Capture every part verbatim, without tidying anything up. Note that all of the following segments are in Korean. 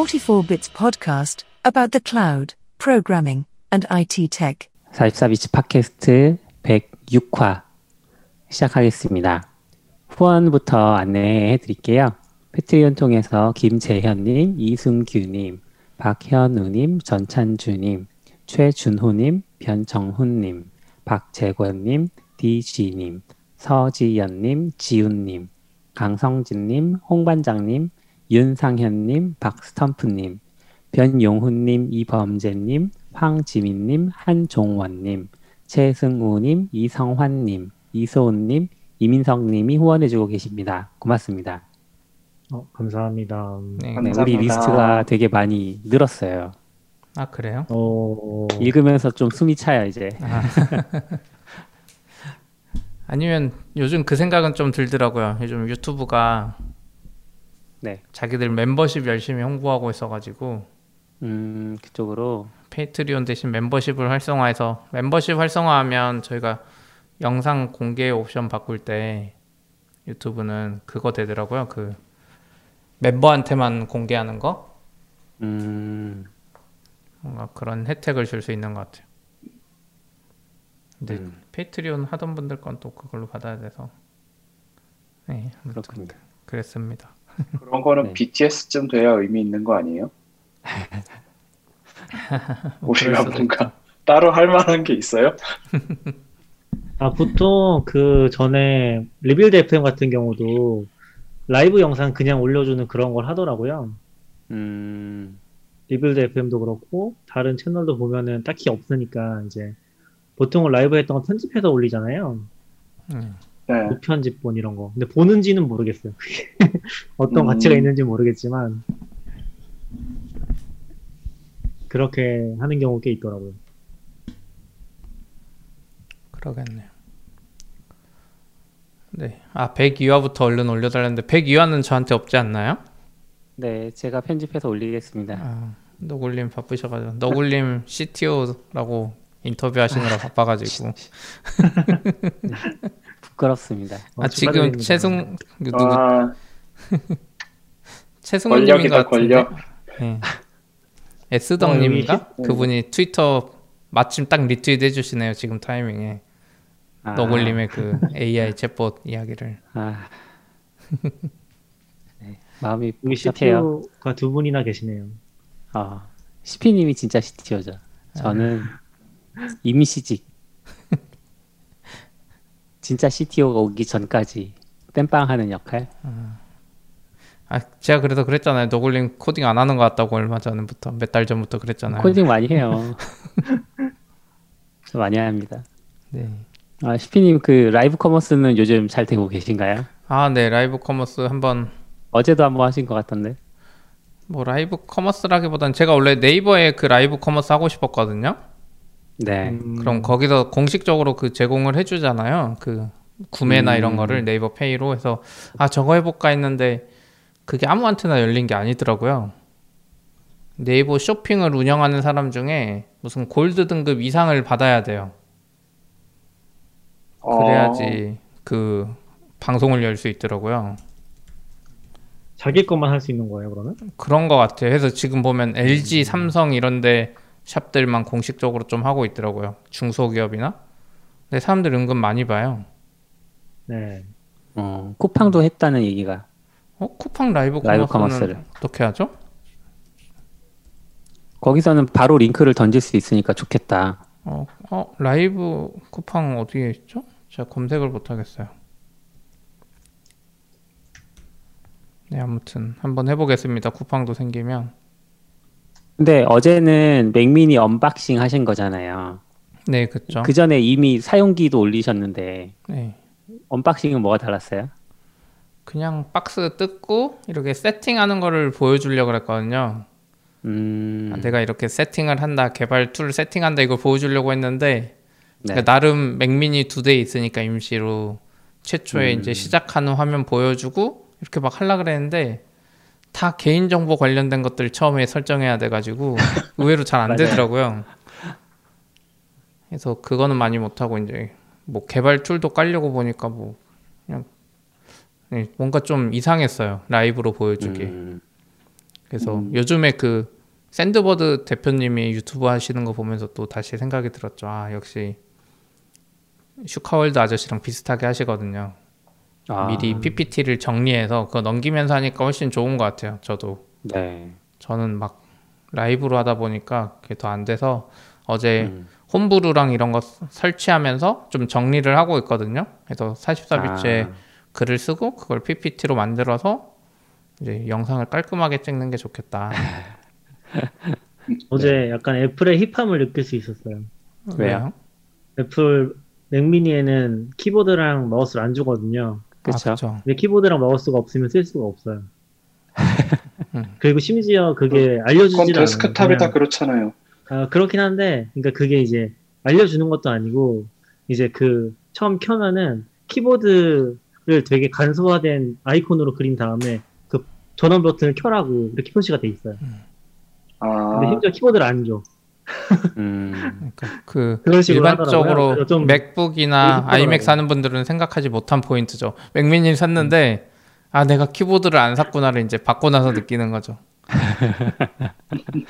forty-four bits podcast about the cloud, programming, and 아이티 tech. 사십사 비트 팟캐스트 백육 화 시작하겠습니다. 후원부터 안내해 드릴게요. 패트리온 통해서 김재현님, 이승규님, 박현우님, 전찬주님, 최준호님, 변정훈님, 박재권님, 디지님, 서지연님, 지훈님, 강성진님, 홍반장님, 윤상현님, 박스텀프님, 변용훈님, 이범재님, 황지민님, 한종원님, 최승우님, 이성환님, 이소은님, 이민성님이 후원해주고 계십니다. 고맙습니다. 어, 감사합니다. 네, 감사합니다. 우리 리스트가 되게 많이 늘었어요. 아, 그래요? 어... 읽으면서 좀 숨이 차요, 이제. 아. 아니면 요즘 그 생각은 좀 들더라고요. 요즘 유튜브가 네. 자기들 멤버십 열심히 홍보하고 있어가지고 음, 그쪽으로 페이트리온 대신 멤버십을 활성화해서 멤버십 활성화하면 저희가 영상 공개 옵션 바꿀 때 유튜브는 그거 되더라고요. 그 멤버한테만 공개하는 거? 음... 뭔가 그런 혜택을 줄 수 있는 것 같아요. 근데 음. 페이트리온 하던 분들 건 또 그걸로 받아야 돼서 네, 그렇군요. 그랬습니다. 그런 거는 네. 비티에스쯤 돼야 의미 있는 거 아니에요? 우리가 뭔가 따로 할 만한 게 있어요? 아, 보통 그 전에 리빌드 에프엠 같은 경우도 라이브 영상 그냥 올려주는 그런 걸 하더라고요. 음... 리빌드 에프엠도 그렇고 다른 채널도 보면은 딱히 없으니까 이제 보통은 라이브 했던 거 편집해서 올리잖아요. 음. 네. 무편집본 이런 거. 근데 보는지는 모르겠어요. 어떤 음... 가치가 있는지 모르겠지만 그렇게 하는 경우 꽤 있더라고요. 그러겠네요. 네, 아 백이 화부터 얼른 올려달라는데 백이 화는 저한테 없지 않나요? 네, 제가 편집해서 올리겠습니다. 아, 너굴님 바쁘셔가지고 너굴님 씨티오라고 인터뷰하시느라 바빠가지고 부끄럽습니다. 아, 아 지금 최승 누구? 아... 최승우님인가? 권력. 네. 에스덕님인가? 그분이 트위터 마침 딱 리트윗 해주시네요. 지금 타이밍에. 아. 너굴님의 그 에이아이 챗봇 이야기를. 아. 네, 마음이 뿌듯해요. 씨티오가 두 분이나 계시네요. 아, 씨피님이 진짜 씨티오죠. 저는 아. 임시직. 진짜 씨티오가 오기 전까지 땜빵하는 역할. 아. 아, 제가 그래서 그랬잖아요. 너굴님 코딩 안 하는 것 같다고 얼마 전부터, 몇 달 전부터 그랬잖아요. 코딩 많이 해요. 저 많이 합니다. 네. 아, 시피님 그 라이브 커머스는 요즘 잘 되고 계신가요? 아, 네. 라이브 커머스 한번 어제도 한번 하신 것 같던데. 뭐 라이브 커머스라기보단 제가 원래 네이버에 그 라이브 커머스 하고 싶었거든요. 네. 음... 그럼 거기서 공식적으로 그 제공을 해주잖아요. 그 구매나 음... 이런 거를 네이버 페이로 해서 아 저거 해볼까 했는데. 그게 아무한테나 열린 게 아니더라고요. 네이버 쇼핑을 운영하는 사람 중에 무슨 골드 등급 이상을 받아야 돼요. 그래야지 어... 그 방송을 열 수 있더라고요. 자기 것만 할 수 있는 거예요, 그러면? 그런 거 같아요. 그래서 지금 보면 엘지, 삼성 이런데 샵들만 공식적으로 좀 하고 있더라고요. 중소기업이나. 근데 사람들 은근 많이 봐요. 네. 어, 쿠팡도 했다는 얘기가. 어? 쿠팡 라이브, 라이브 커머스는 어떻게 하죠? 거기서는 바로 링크를 던질 수 있으니까 좋겠다. 어, 어 라이브 쿠팡 어디에 있죠? 제가 검색을 못하겠어요. 네, 아무튼 한번 해보겠습니다. 쿠팡도 생기면. 근데 어제는 맥미니 언박싱 하신 거잖아요. 네, 그렇죠. 그 전에 이미 사용기도 올리셨는데 네. 언박싱은 뭐가 달랐어요? 그냥 박스 뜯고 이렇게 세팅하는 거를 보여주려고 그랬거든요. 음... 아, 내가 이렇게 세팅을 한다, 개발 툴 세팅한다 이걸 보여주려고 했는데 네. 그러니까 나름 맥미니 두 대 있으니까 임시로 최초에 음... 이제 시작하는 화면 보여주고 이렇게 막 하려고 그랬는데 다 개인정보 관련된 것들 처음에 설정해야 돼가지고 의외로 잘 안 되더라고요. 그래서 그거는 많이 못하고 이제 뭐 개발 툴도 깔려고 보니까 뭐 그냥 뭔가 좀 이상했어요. 라이브로 보여주기. 음. 그래서 음. 요즘에 그 샌드버드 대표님이 유튜브 하시는 거 보면서 또 다시 생각이 들었죠. 아, 역시 슈카월드 아저씨랑 비슷하게 하시거든요. 아. 미리 피피티를 정리해서 그거 넘기면서 하니까 훨씬 좋은 것 같아요. 저도. 네. 저는 막 라이브로 하다 보니까 그게 더 안 돼서 어제 음. 홈브루랑 이런 거 설치하면서 좀 정리를 하고 있거든요. 그래서 사십사 비트에 아. 글을 쓰고 그걸 피피티로 만들어서 이제 영상을 깔끔하게 찍는 게 좋겠다. 어제 약간 애플의 힙함을 느낄 수 있었어요. 왜요? 애플 맥미니에는 키보드랑 마우스를 안 주거든요. 그렇죠. 아, 근데 키보드랑 마우스가 없으면 쓸 수가 없어요. 그리고 심지어 그게 어, 알려주지도 않아요. 데스크탑이 다 그렇잖아요. 아, 그렇긴 한데, 그러니까 그게 이제 알려주는 것도 아니고 이제 그 처음 켜면은 키보드를 되게 간소화된 아이콘으로 그린 다음에 그 전원 버튼을 켜라고 이렇게 표시가 돼 있어요. 음. 아... 근데 심지어 키보드를 안 줘. 음... 그러니까 그 일반적으로 맥북이나 아이맥 사는 분들은 생각하지 못한 포인트죠. 맥미니를 샀는데 음. 아 내가 키보드를 안 샀구나를 이제 받고 나서 느끼는 거죠.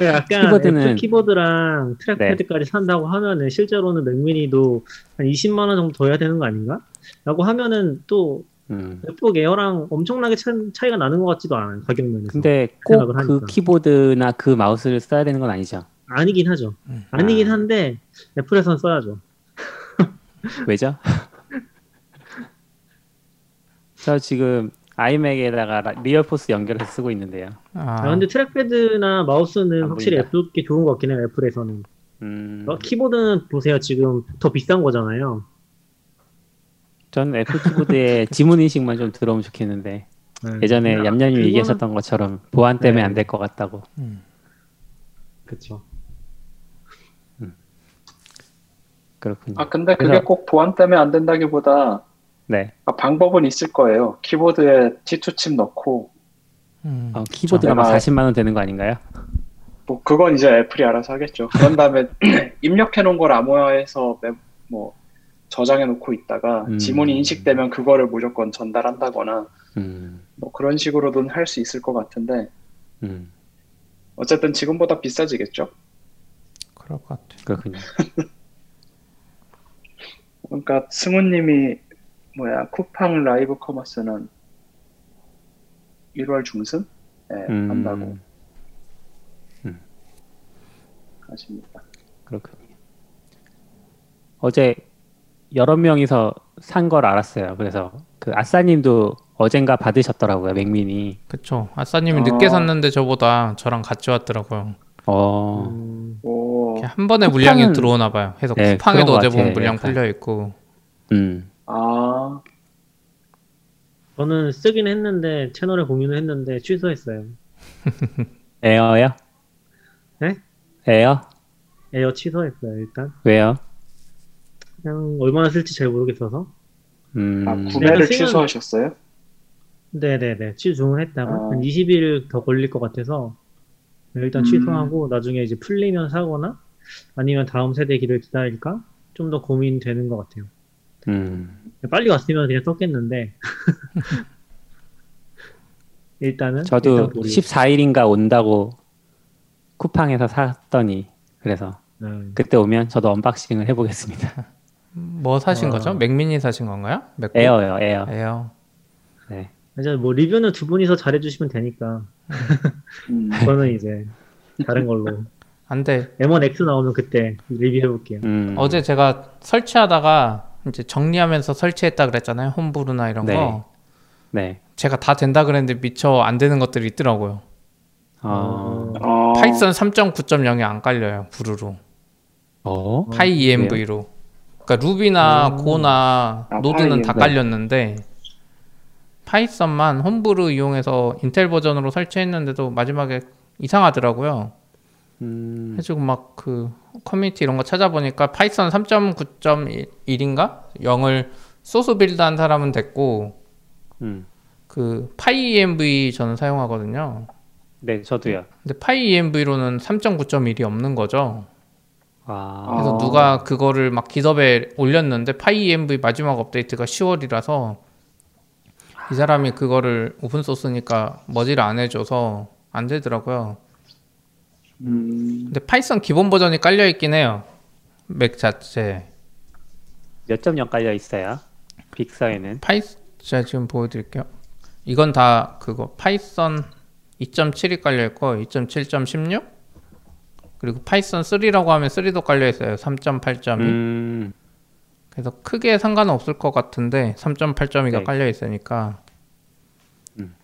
약간 키보드는... 애플 키보드랑 트랙패드까지 네. 산다고 하면은 실제로는 맥미니도 한 이십만 원 정도 더 해야 되는 거 아닌가? 라고 하면은 또 음. 맥북 에어랑 엄청나게 차, 차이가 나는 것 같지도 않아요. 가격 면에서. 근데 꼭 그 키보드나 그 마우스를 써야 되는 건 아니죠? 아니긴 하죠. 음. 아니긴 아. 한데 애플에서는 써야죠. 왜죠? 저 지금 아이맥에다가 리얼포스 연결해서 쓰고 있는데요. 아, 아 근데 트랙패드나 마우스는 확실히 애플 게 좋은 것 같긴 해요. 애플에서는. 음. 키보드는 보세요. 지금 더 비싼 거잖아요. 전 애플 키보드에 지문 인식만 좀 들어오면 좋겠는데 네. 예전에 야, 얌얌이 그건... 얘기하셨던 것처럼 보안 때문에 네. 안 될 것 같다고. 음. 그렇죠. 음. 그렇군요. 아 근데 그게 그래서... 꼭 보안 때문에 안 된다기보다. 네. 아, 방법은 있을 거예요. 키보드에 지투 칩 넣고. 음. 어, 키보드가 막 사십만 원 되는 거 아닌가요? 뭐 그건 이제 애플이 알아서 하겠죠. 그런 다음에 입력해 놓은 걸 암호화해서 뭐 저장해 놓고 있다가 음. 지문이 인식되면 그거를 무조건 전달한다거나 음. 뭐 그런 식으로든 할 수 있을 것 같은데 음. 어쨌든 지금보다 비싸지겠죠? 그럴 것 같아요. 그렇군요. 그러니까 승우님이 뭐야 쿠팡 라이브 커머스는 일월 중순에 음. 한다고 음. 하십니다. 그렇군요. 어제 여러 명이서 산 걸 알았어요. 그래서 그 아싸님도 어젠가 받으셨더라고요. 맥미니. 그쵸. 아싸님이 어. 늦게 샀는데 저보다 저랑 같이 왔더라고요. 어. 음. 한 번에 쿠팡은... 물량이 들어오나 봐요. 그래서 네, 쿠팡에도 어제 보면 물량 약간. 풀려 있고. 음. 아, 저는 쓰긴 했는데 채널에 공유는 했는데 취소했어요. 에어요? 네? 에어? 에어 취소했어요 일단. 왜요? 그냥 얼마나 쓸지 잘 모르겠어서. 음. 아, 구매를 쓰면... 취소하셨어요? 네네네 취소는 했다가 아... 한 이십 일 더 걸릴 것 같아서 일단 음... 취소하고 나중에 이제 풀리면 사거나 아니면 다음 세대기를 기다릴까 좀 더 고민되는 것 같아요. 음. 빨리 왔으면 그냥 썼겠는데 일단은 저도 일단 십사 일인가 온다고 쿠팡에서 샀더니 그래서 음. 그때 오면 저도 언박싱을 해보겠습니다. 뭐 사신 어... 거죠? 맥미니 사신 건가요? 맥북? 에어요. 에어. 에어. 네. 이제 뭐 리뷰는 두 분이서 잘해주시면 되니까 음. 저는 이제 다른 걸로 안 돼. 엠 원 엑스 나오면 그때 리뷰해볼게요. 음. 어제 제가 설치하다가 이제 정리하면서 설치했다 그랬잖아요. 홈브루나 이런 네. 거. 네. 제가 다 된다 그랬는데 미처 안 되는 것들이 있더라고요. 아. 어... 파이썬 삼 점 구 점 영이 안 깔려요. 브루로. 어? 파이 이엠브이로. 그러니까 루비나 오. 고나 아, 노드는 파이, 다 깔렸는데 네. 파이썬만 홈브루 이용해서 인텔 버전으로 설치했는데도 마지막에 이상하더라고요. 음... 해주고 막 그 커뮤니티 이런 거 찾아보니까 파이썬 삼 점 구 점 일인가? 영을 소스 빌드한 사람은 됐고 음. 그 pyenv 저는 사용하거든요. 네 저도요. 근데 pyenv로는 삼 점 구 점 일이 없는 거죠. 아... 그래서 누가 그거를 막 깃허브에 올렸는데 pyenv 마지막 업데이트가 시월이라서 이 사람이 그거를 오픈소스니까 머지를 안 해줘서 안 되더라고요. 음... 근데 파이썬 기본 버전이 깔려 있긴 해요. 맥 자체. 몇 점 영 깔려 있어요? 빅서에는? 파이... 제가 지금 보여드릴게요. 이건 다 그거 파이썬 이 점 칠이 깔려 있고 이 점 칠 점 십육 그리고 파이썬 삼이라고 하면 삼도 깔려 있어요. 삼 점 팔 점 이. 음... 그래서 크게 상관은 없을 것 같은데 삼 점 팔 점 이가 네. 깔려 있으니까. 음.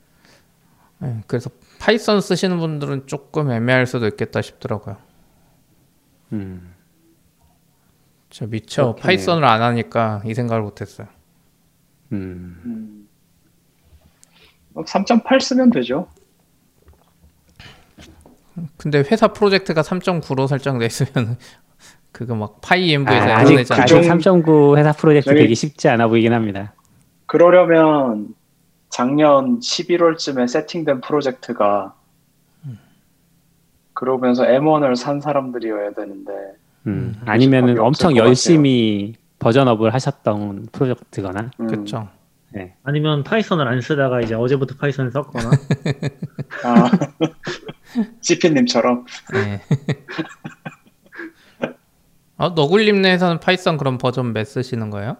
네, 그래서 파이썬 쓰시는 분들은 조금 애매할 수도 있겠다 싶더라고요. 음. 저 미처 그렇겠네요. 파이썬을 안 하니까 이 생각을 못했어요. 음. 음. 삼 점 팔 쓰면 되죠. 근데 회사 프로젝트가 삼 점 구로 설정돼 있으면 그거 막 파이엠브에서 아, 아직, 아직 삼 점 구 회사 프로젝트 되기 쉽지 않아 보이긴 합니다. 그러려면 작년 십일월쯤에 세팅된 프로젝트가 음. 그러면서 엠 원을 산 사람들이어야 되는데 음. 아니면 엄청 열심히 버전업을 하셨던 프로젝트거나 음. 그렇죠. 네. 아니면 파이썬을 안 쓰다가 이제 어제부터 파이썬을 썼거나 아, 씨피님처럼 네. 어, 너굴님네에서는 파이썬 그런 버전 몇 쓰시는 거예요?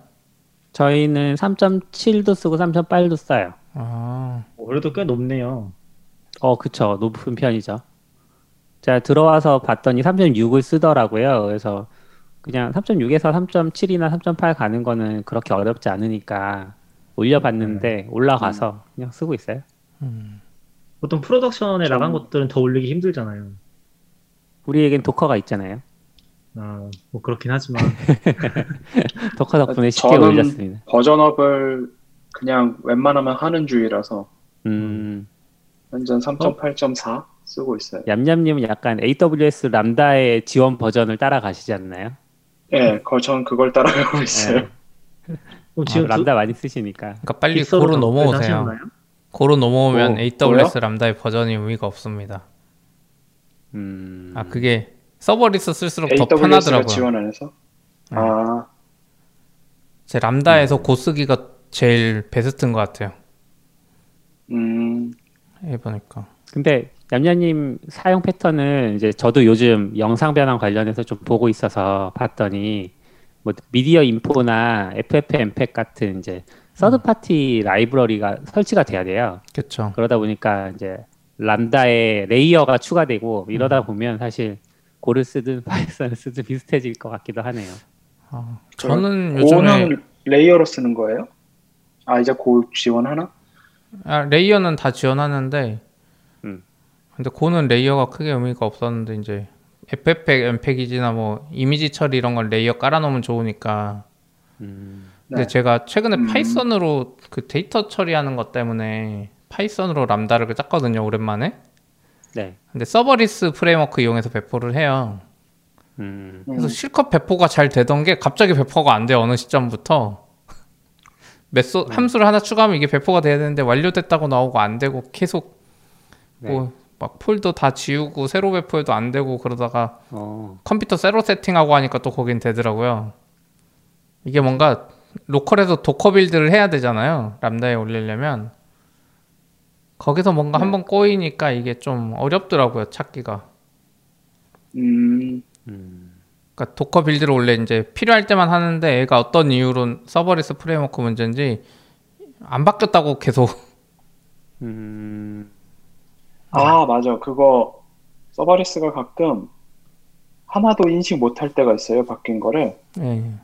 저희는 삼 점 칠도 쓰고 삼 점 팔도 써요. 아, 그래도 꽤 높네요. 어, 그쵸. 높은 편이죠. 제가 들어와서 봤더니 삼 점 육을 쓰더라고요. 그래서 그냥 삼 점 육에서 삼 점 칠이나 삼 점 팔 가는 거는 그렇게 어렵지 않으니까 올려봤는데 올라가서 음. 그냥 쓰고 있어요. 음. 보통 프로덕션에 좀... 나간 것들은 더 올리기 힘들잖아요. 우리에겐 도커가 있잖아요. 아, 뭐 그렇긴 하지만 도커 덕분에 쉽게 올렸습니다. 버전업을 그냥 웬만하면 하는 주의라서 음. 현재는 삼 점 팔 점 사 어? 쓰고 있어요. 얌얌님은 약간 에이더블유에스 람다의 지원 버전을 따라가시지 않나요? 네, 거, 전 그걸 따라가고 있어요. 네. 어, 지금 아, 람다 많이 쓰시니까. 그러니까 빨리 고로 넘어오세요. 고로 넘어오면 오, 에이더블유에스 뭐요? 람다의 버전이 의미가 없습니다. 음... 아 그게 서버리스 쓸수록 에이더블유에스가 더 편하더라고요. 지원 안 해서? 네. 아. 제 람다에서 음. 고 쓰기가 제일 베스트인 것 같아요. 음. 해보니까. 근데 얌얌님 사용 패턴은 이제 저도 요즘 영상 변환 관련해서 좀 보고 있어서 봤더니 뭐 미디어 인포나 에프에프엠팩 같은 이제 서드 파티 음. 라이브러리가 설치가 돼야 돼요. 그렇죠. 그러다 보니까 이제 람다에 레이어가 추가되고 이러다 음. 보면 사실 고를 쓰든 파이썬을 쓰든 비슷해질 것 같기도 하네요. 아, 저는 요즘에 고는 레이어로 쓰는 거예요? 아 이제 고 지원하나? 아 레이어는 다 지원하는데, 음. 근데 고는 레이어가 크게 의미가 없었는데 이제 에프에프엠 패키지나 뭐 이미지 처리 이런 걸 레이어 깔아놓으면 좋으니까. 음. 근데 네. 제가 최근에 음. 파이썬으로 그 데이터 처리하는 것 때문에 파이썬으로 람다를 짰거든요 오랜만에. 네. 근데 서버리스 프레임워크 이용해서 배포를 해요. 음. 그래서 실컷 배포가 잘 되던 게 갑자기 배포가 안 돼 어느 시점부터 메소, 음. 함수를 하나 추가하면 이게 배포가 돼야 되는데 완료됐다고 나오고 안 되고 계속 네. 뭐 막 폴더 다 지우고 새로 배포해도 안 되고 그러다가 어. 컴퓨터 새로 세팅하고 하니까 또 거긴 되더라고요. 이게 뭔가 로컬에서 도커 빌드를 해야 되잖아요 람다에 올리려면. 거기서 뭔가 네. 한번 꼬이니까 이게 좀 어렵더라고요 찾기가. 음. 그러니까 도커 빌드를 원래 이제 필요할 때만 하는데 애가 어떤 이유론 서버리스 프레임워크 문제인지 안 바뀌었다고 계속. 음. 아 네. 맞아 그거 서버리스가 가끔 하나도 인식 못할 때가 있어요 바뀐 거를. 네.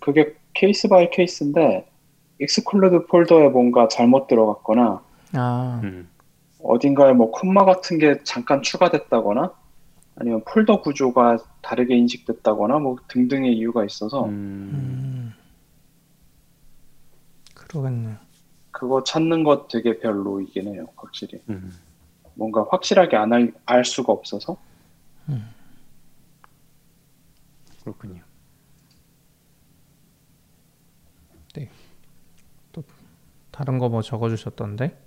그게 케이스 바이 케이스인데 익스클루드 폴더에 뭔가 잘못 들어갔거나. 아. 음. 어딘가에 뭐 콤마 같은 게 잠깐 추가됐다거나 아니면 폴더 구조가 다르게 인식됐다거나 뭐 등등의 이유가 있어서 음. 그러겠네요. 그거 찾는 것 되게 별로이긴 해요 확실히. 음. 뭔가 확실하게 안 알, 알 수가 없어서 음. 그렇군요. 네. 또 다른 거 뭐 적어주셨던데?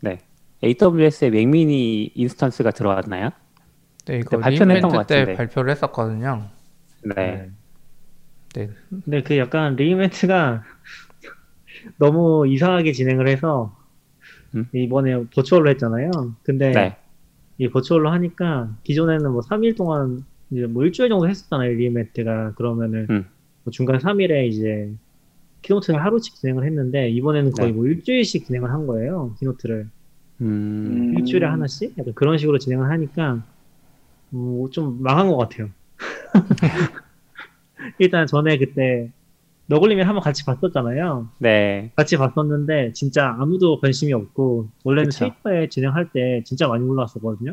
네, 에이더블유에스의 맥 미니 인스턴스가 들어왔나요? 네, 이거 리인벤트 때 발표를 했었거든요. 네. 네. 근데 그 약간 리인벤트가 너무 이상하게 진행을 해서 음. 이번에 버추얼로 했잖아요. 근데 네. 이 버추얼로 하니까 기존에는 뭐 삼 일 동안 이제 뭐 일주일 정도 했었잖아요. 리메트가 그러면은 음. 뭐 중간 삼 일에 이제 키노트를 하루씩 진행을 했는데 이번에는 거의 네. 뭐 일주일씩 진행을 한 거예요. 키노트를 음... 일주일에 하나씩 약간 그런 식으로 진행을 하니까 뭐 좀 망한 것 같아요. 일단 전에 그때 너굴님이 한번 같이 봤었잖아요. 네. 같이 봤었는데 진짜 아무도 관심이 없고 원래는 트위터에 진행할 때 진짜 많이 올라왔었거든요.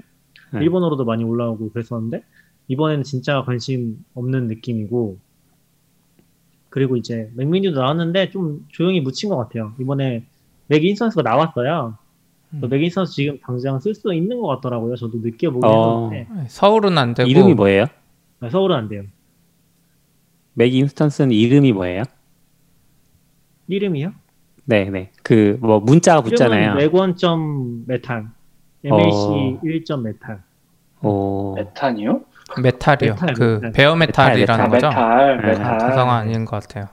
네. 일본어로도 많이 올라오고 그랬었는데 이번에는 진짜 관심 없는 느낌이고 그리고 이제 맥미니도 나왔는데 좀 조용히 묻힌 것 같아요. 이번에 맥 인스턴스가 나왔어요. 음. 맥 인스턴스 지금 당장 쓸 수 있는 것 같더라고요. 저도 늦게 보긴 어... 했는데 서울은 안 되고 이름이 뭐예요? 아, 서울은 안 돼요. 맥 인스턴스는 이름이 뭐예요? 이름이요? 네네. 그 뭐 문자가 붙잖아요. 맥원.메탄 맥 일.메탄 오. 메탄이요? 메탈이요. 메탈, 그 메탈. 베어 메탈이라는 메탈, 메탈. 거죠? 메탈, 메탈. 대상화 아닌 것 같아요.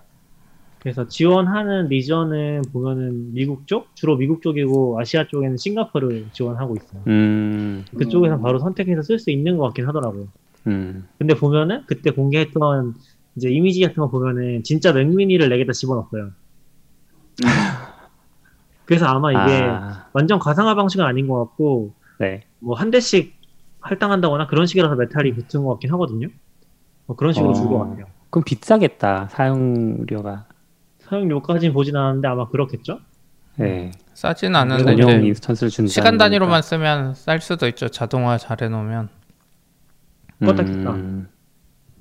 그래서 지원하는 리전은 보면은 미국 쪽? 주로 미국 쪽이고 아시아 쪽에는 싱가포르를 지원하고 있어요. 음. 그쪽에서 음. 바로 선택해서 쓸 수 있는 것 같긴 하더라고요. 음. 근데 보면은 그때 공개했던 이제 이미지 같은 거 보면은 진짜 맥미니를 네 개 다 집어넣었어요. 그래서 아마 이게 아. 완전 가상화 방식은 아닌 것 같고 네. 뭐 한 대씩 할당한다거나 그런 식이라서 메탈이 붙은 것 같긴 하거든요. 뭐 그런 식으로 어... 줄 것 같아요. 그럼 비싸겠다, 사용료가. 사용료까지는 보진 않았는데 아마 그렇겠죠? 네. 싸진 않은데 이제 시간 단위로만 쓰면 쌀 수도 있죠. 자동화 잘 해놓으면. 그것도 있다. 음...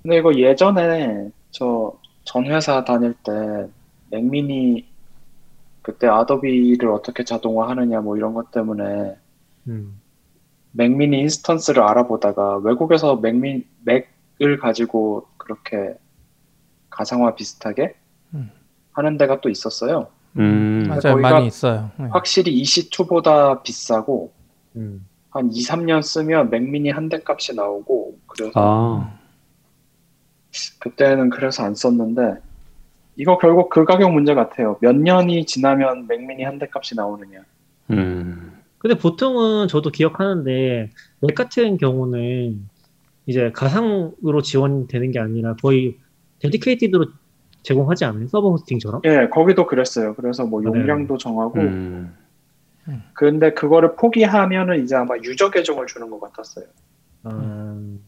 근데 이거 예전에 저 전 회사 다닐 때 맥미니 그때 아도비를 어떻게 자동화하느냐 뭐 이런 것 때문에 음. 맥미니 인스턴스를 알아보다가 외국에서 맥미, 맥을 가지고 그렇게 가상화 비슷하게 음. 하는 데가 또 있었어요. 음, 맞아요. 많이 있어요. 확실히 이씨이보다 비싸고 음. 한 이, 삼 년 쓰면 맥미니 한 대 값이 나오고 그래서 아. 그때는 그래서 안 썼는데 이거 결국 그 가격 문제 같아요. 몇 년이 지나면 맥미니 한 대 값이 나오느냐. 음. 근데 보통은 저도 기억하는데 맥 같은 경우는 이제 가상으로 지원되는 게 아니라 거의 데디케이티드로 제공하지 않아요? 서버 호스팅처럼? 예, 거기도 그랬어요. 그래서 뭐 용량도 네. 정하고 음. 근데 그거를 포기하면은 이제 아마 유저 계정을 주는 것 같았어요. 음.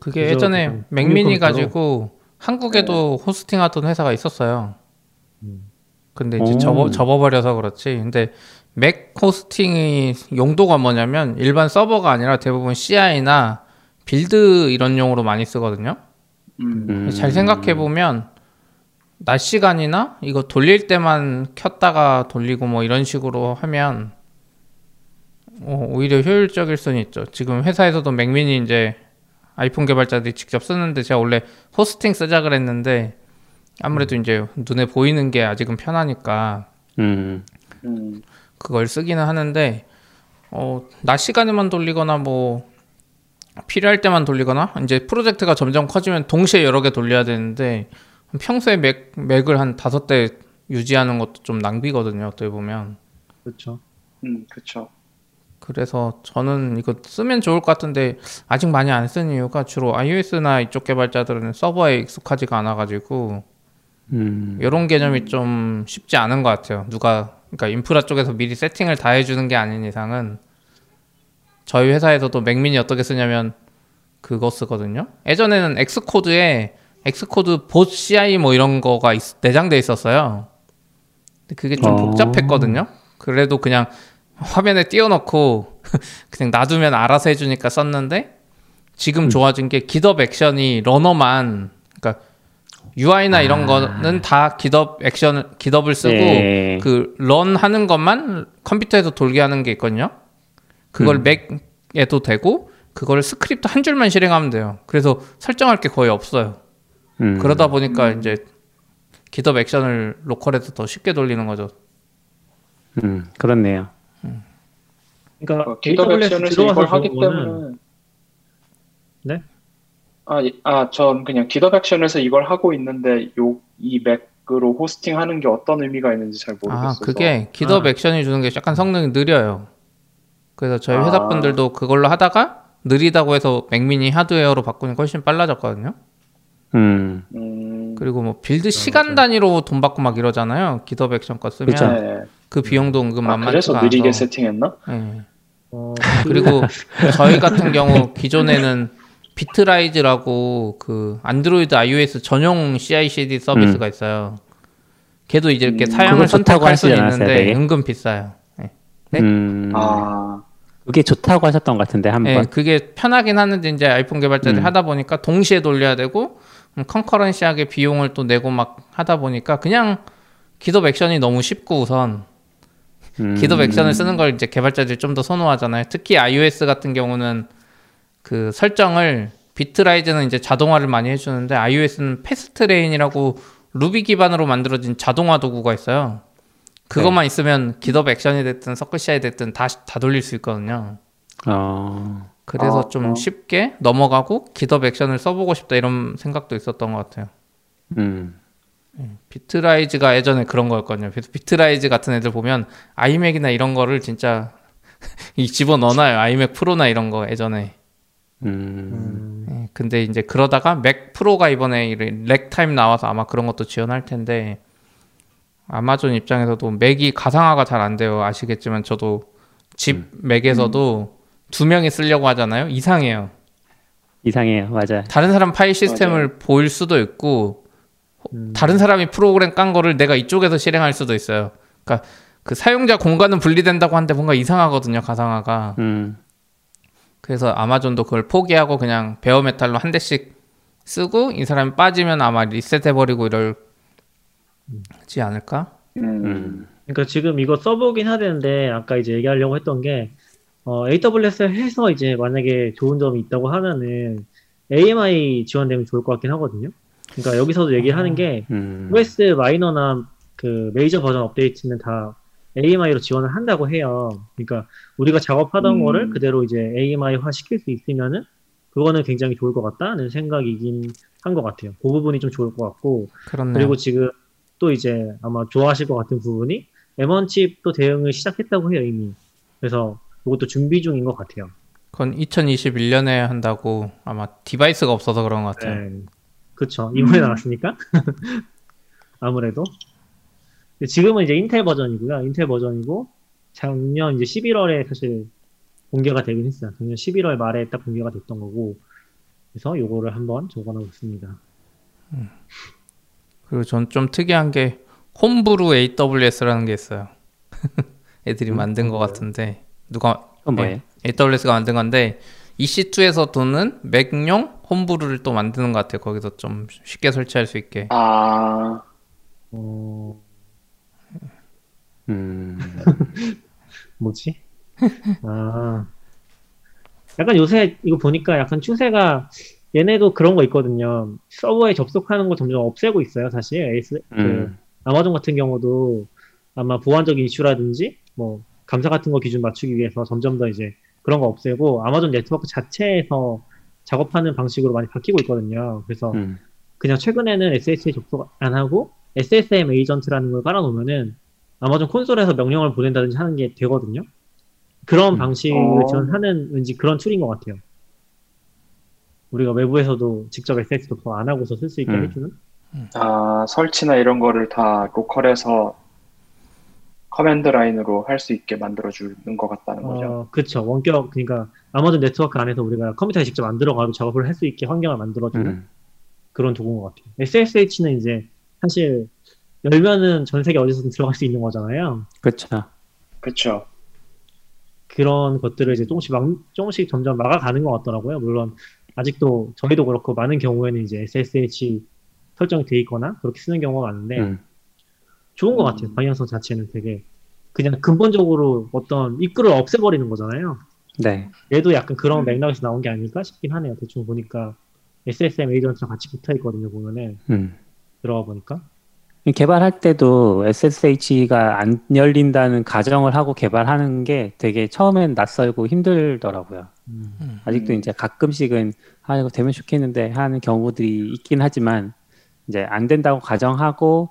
그게 예전에 맥미니 가지고 한국에도 네. 호스팅하던 회사가 있었어요. 음. 근데 이제 접어, 접어버려서 그렇지. 근데 맥 호스팅의 용도가 뭐냐면 일반 서버가 아니라 대부분 씨아이나 빌드 이런 용으로 많이 쓰거든요. 음. 잘 생각해보면 낮 시간이나 이거 돌릴 때만 켰다가 돌리고 뭐 이런 식으로 하면 오히려 효율적일 수는 있죠. 지금 회사에서도 맥미니 이제 아이폰 개발자들이 직접 쓰는데 제가 원래 호스팅 쓰자 그랬는데 아무래도 음. 이제 눈에 보이는 게 아직은 편하니까 음. 음. 그걸 쓰기는 하는데 어, 낮 시간에만 돌리거나 뭐 필요할 때만 돌리거나 이제 프로젝트가 점점 커지면 동시에 여러 개 돌려야 되는데 평소에 맥, 맥을 한 다섯 대 유지하는 것도 좀 낭비거든요. 어떻게 보면. 그렇죠. 음, 그렇죠. 그래서 저는 이거 쓰면 좋을 것 같은데 아직 많이 안 쓰는 이유가 주로 iOS나 이쪽 개발자들은 서버에 익숙하지가 않아가지고 음. 이런 개념이 좀 쉽지 않은 것 같아요. 누가 그러니까 인프라 쪽에서 미리 세팅을 다 해주는 게 아닌 이상은 저희 회사에서도 맥미니 어떻게 쓰냐면 그거 쓰거든요. 예전에는 엑스코드에 엑스코드 봇 씨아이 뭐 이런 거가 있, 내장돼 있었어요. 근데 그게 좀 어... 복잡했거든요. 그래도 그냥 화면에 띄워놓고 그냥 놔두면 알아서 해주니까 썼는데 지금 음. 좋아진 게 깃허브 액션이 러너만 그러니까 유아이나 아... 이런 거는 다 깃허브 액션, 깃허브를 쓰고 네. 그 런 하는 것만 컴퓨터에서 돌게 하는 게 있거든요. 그걸 음. 맥에도 되고 그걸 스크립트 한 줄만 실행하면 돼요. 그래서 설정할 게 거의 없어요. 음. 그러다 보니까 음. 이제 깃허브 액션을 로컬에서 더 쉽게 돌리는 거죠. 음, 그렇네요. 음. 그러니까 어, 깃허브 액션을 이걸 하기 때문에 네? 아, 아, 전 그냥 깃허브 액션에서 이걸 하고 있는데 요, 이 맥 로 호스팅하는 게 어떤 의미가 있는지 잘 모르겠어요. 아, 그게 GitHub 액션이 주는 게 약간 성능이 느려요. 그래서 저희 회사 분들도 아. 그걸로 하다가 느리다고 해서 맥미니 하드웨어로 바꾸는 게 훨씬 빨라졌거든요. 음. 음. 그리고 뭐 빌드 시간 단위로 돈 받고 막 이러잖아요. GitHub 액션 거 쓰면 그쵸? 그 비용도 은근 아, 만만치가 그래서 느리게 않아서. 세팅했나? 네. 어, 그리고 저희 같은 경우 기존에는 비트라이즈라고 그 안드로이드 아이오에스 전용 씨아이씨디 서비스가 음. 있어요. 걔도 이제 이렇게 음, 사양을 선택할 수 있는데 되게? 은근 비싸요. 네. 네? 음, 아, 그게 좋다고 하셨던 것 같은데 한번. 네, 그게 편하긴 하는데 이제 아이폰 개발자들이 음. 하다 보니까 동시에 돌려야 되고 컨커런시하게 비용을 또 내고 막 하다 보니까 그냥 GitHub 액션이 너무 쉽고 우선 음. GitHub 액션을 쓰는 걸 이제 개발자들이 좀 더 선호하잖아요. 특히 iOS 같은 경우는 그 설정을 비트라이즈는 이제 자동화를 많이 해주는데 iOS는 패스트레인이라고 루비 기반으로 만들어진 자동화 도구가 있어요. 그것만 네. 있으면 GitHub 액션이 됐든 서클시아이 됐든 다, 다 돌릴 수 있거든요. 어... 그래서 어... 좀 쉽게 넘어가고 GitHub 액션을 써보고 싶다 이런 생각도 있었던 것 같아요. 음. 비트라이즈가 예전에 그런 거였거든요. 비트라이즈 같은 애들 보면 아이맥이나 이런 거를 진짜 집어넣어놔요. 아이맥 프로나 이런 거 예전에. 음. 음. 근데 이제 그러다가 맥 프로가 이번에 렉타임 나와서 아마 그런 것도 지원할 텐데 아마존 입장에서도 맥이 가상화가 잘 안 돼요. 아시겠지만 저도 집 음. 맥에서도 음. 두 명이 쓰려고 하잖아요. 이상해요. 이상해요. 맞아. 다른 사람 파일 시스템을 맞아. 보일 수도 있고 음. 다른 사람이 프로그램 깐 거를 내가 이쪽에서 실행할 수도 있어요. 그러니까 그 사용자 공간은 분리된다고 하는데 뭔가 이상하거든요. 가상화가. 음. 그래서 아마존도 그걸 포기하고 그냥 베어 메탈로 한 대씩 쓰고 이 사람이 빠지면 아마 리셋해버리고 이럴지 않을까? 음. 그러니까 지금 이거 써보긴 하는데 아까 이제 얘기하려고 했던 게 어, 에이더블유에스 해서 이제 만약에 좋은 점이 있다고 하면은 에이엠아이 지원되면 좋을 것 같긴 하거든요. 그러니까 여기서도 얘기하는 게 음. 오에스 마이너나 그 메이저 버전 업데이트는 다 에이엠아이로 지원을 한다고 해요. 그러니까 우리가 작업하던 음. 거를 그대로 이제 에이엠아이화 시킬 수 있으면은 그거는 굉장히 좋을 것 같다는 생각이긴 한 것 같아요. 그 부분이 좀 좋을 것 같고 그렇네요. 그리고 지금 또 이제 아마 좋아하실 것 같은 부분이 엠원 칩도 대응을 시작했다고 해요 이미. 그래서 이것도 준비 중인 것 같아요. 그건 이천이십일 년에 한다고 아마 디바이스가 없어서 그런 것 같아요. 네. 그렇죠. 이번에 음. 나왔으니까 아무래도. 지금은 이제 인텔 버전이고요. 인텔 버전이고, 작년 이제 십일월에 사실 공개가 되긴 했어요. 작년 십일월 말에 딱 공개가 됐던 거고, 그래서 요거를 한번 적어놓았습니다. 음. 그리고 전 좀 특이한 게, 홈브루 에이더블유에스라는 게 있어요. 애들이 음, 만든 거 같은데, 누가, 네, 에이더블유에스가 만든 건데, 이씨투에서 도는 맥용 홈브루를 또 만드는 것 같아요. 거기서 좀 쉽게 설치할 수 있게. 아, 어... 음. 뭐지? 아. 약간 요새 이거 보니까 약간 추세가 얘네도 그런 거 있거든요. 서버에 접속하는 거 점점 없애고 있어요, 사실. 에이스, 음. 그 아마존 같은 경우도 아마 보안적인 이슈라든지 뭐 감사 같은 거 기준 맞추기 위해서 점점 더 이제 그런 거 없애고 아마존 네트워크 자체에서 작업하는 방식으로 많이 바뀌고 있거든요. 그래서 음. 그냥 최근에는 에스에스에 접속 안 하고 에스에스엠 에이전트라는 걸 깔아놓으면은 아마존 콘솔에서 명령을 보낸다든지 하는 게 되거든요. 그런 음. 방식을 지원하는 왠지 그런 툴인 것 같아요. 우리가 외부에서도 직접 에스에스 접속 안 하고서 쓸 수 있게 음. 해주는. 아, 설치나 이런 거를 다 로컬에서 커맨드 라인으로 할 수 있게 만들어주는 것 같다는 거죠. 어, 그렇죠. 원격, 그러니까 아마존 네트워크 안에서 우리가 컴퓨터에 직접 안 들어가도 작업을 할 수 있게 환경을 만들어주는 음. 그런 도구인 것 같아요. 에스에스에이치는 이제 사실 열면은 전 세계 어디서든 들어갈 수 있는 거잖아요. 그렇죠. 그렇죠. 그런 것들을 이제 조금씩 막, 조금씩 점점 막아가는 것 같더라고요. 물론 아직도 저희도 그렇고 많은 경우에는 이제 에스에스에이치 설정이 돼 있거나 그렇게 쓰는 경우가 많은데 음. 좋은 것 같아요. 방향성 자체는 되게 그냥 근본적으로 어떤 입구를 없애버리는 거잖아요. 네. 얘도 약간 그런 음. 맥락에서 나온 게 아닐까 싶긴 하네요. 대충 보니까 에스에스엠 에이전트랑 같이 붙어 있거든요. 보면은 음. 들어가 보니까. 개발할 때도 에스에스에이치가 안 열린다는 가정을 하고 개발하는 게 되게 처음엔 낯설고 힘들더라고요. 음. 아직도 이제 가끔씩은 아 이거 되면 좋겠는데 하는 경우들이 있긴 하지만 이제 안 된다고 가정하고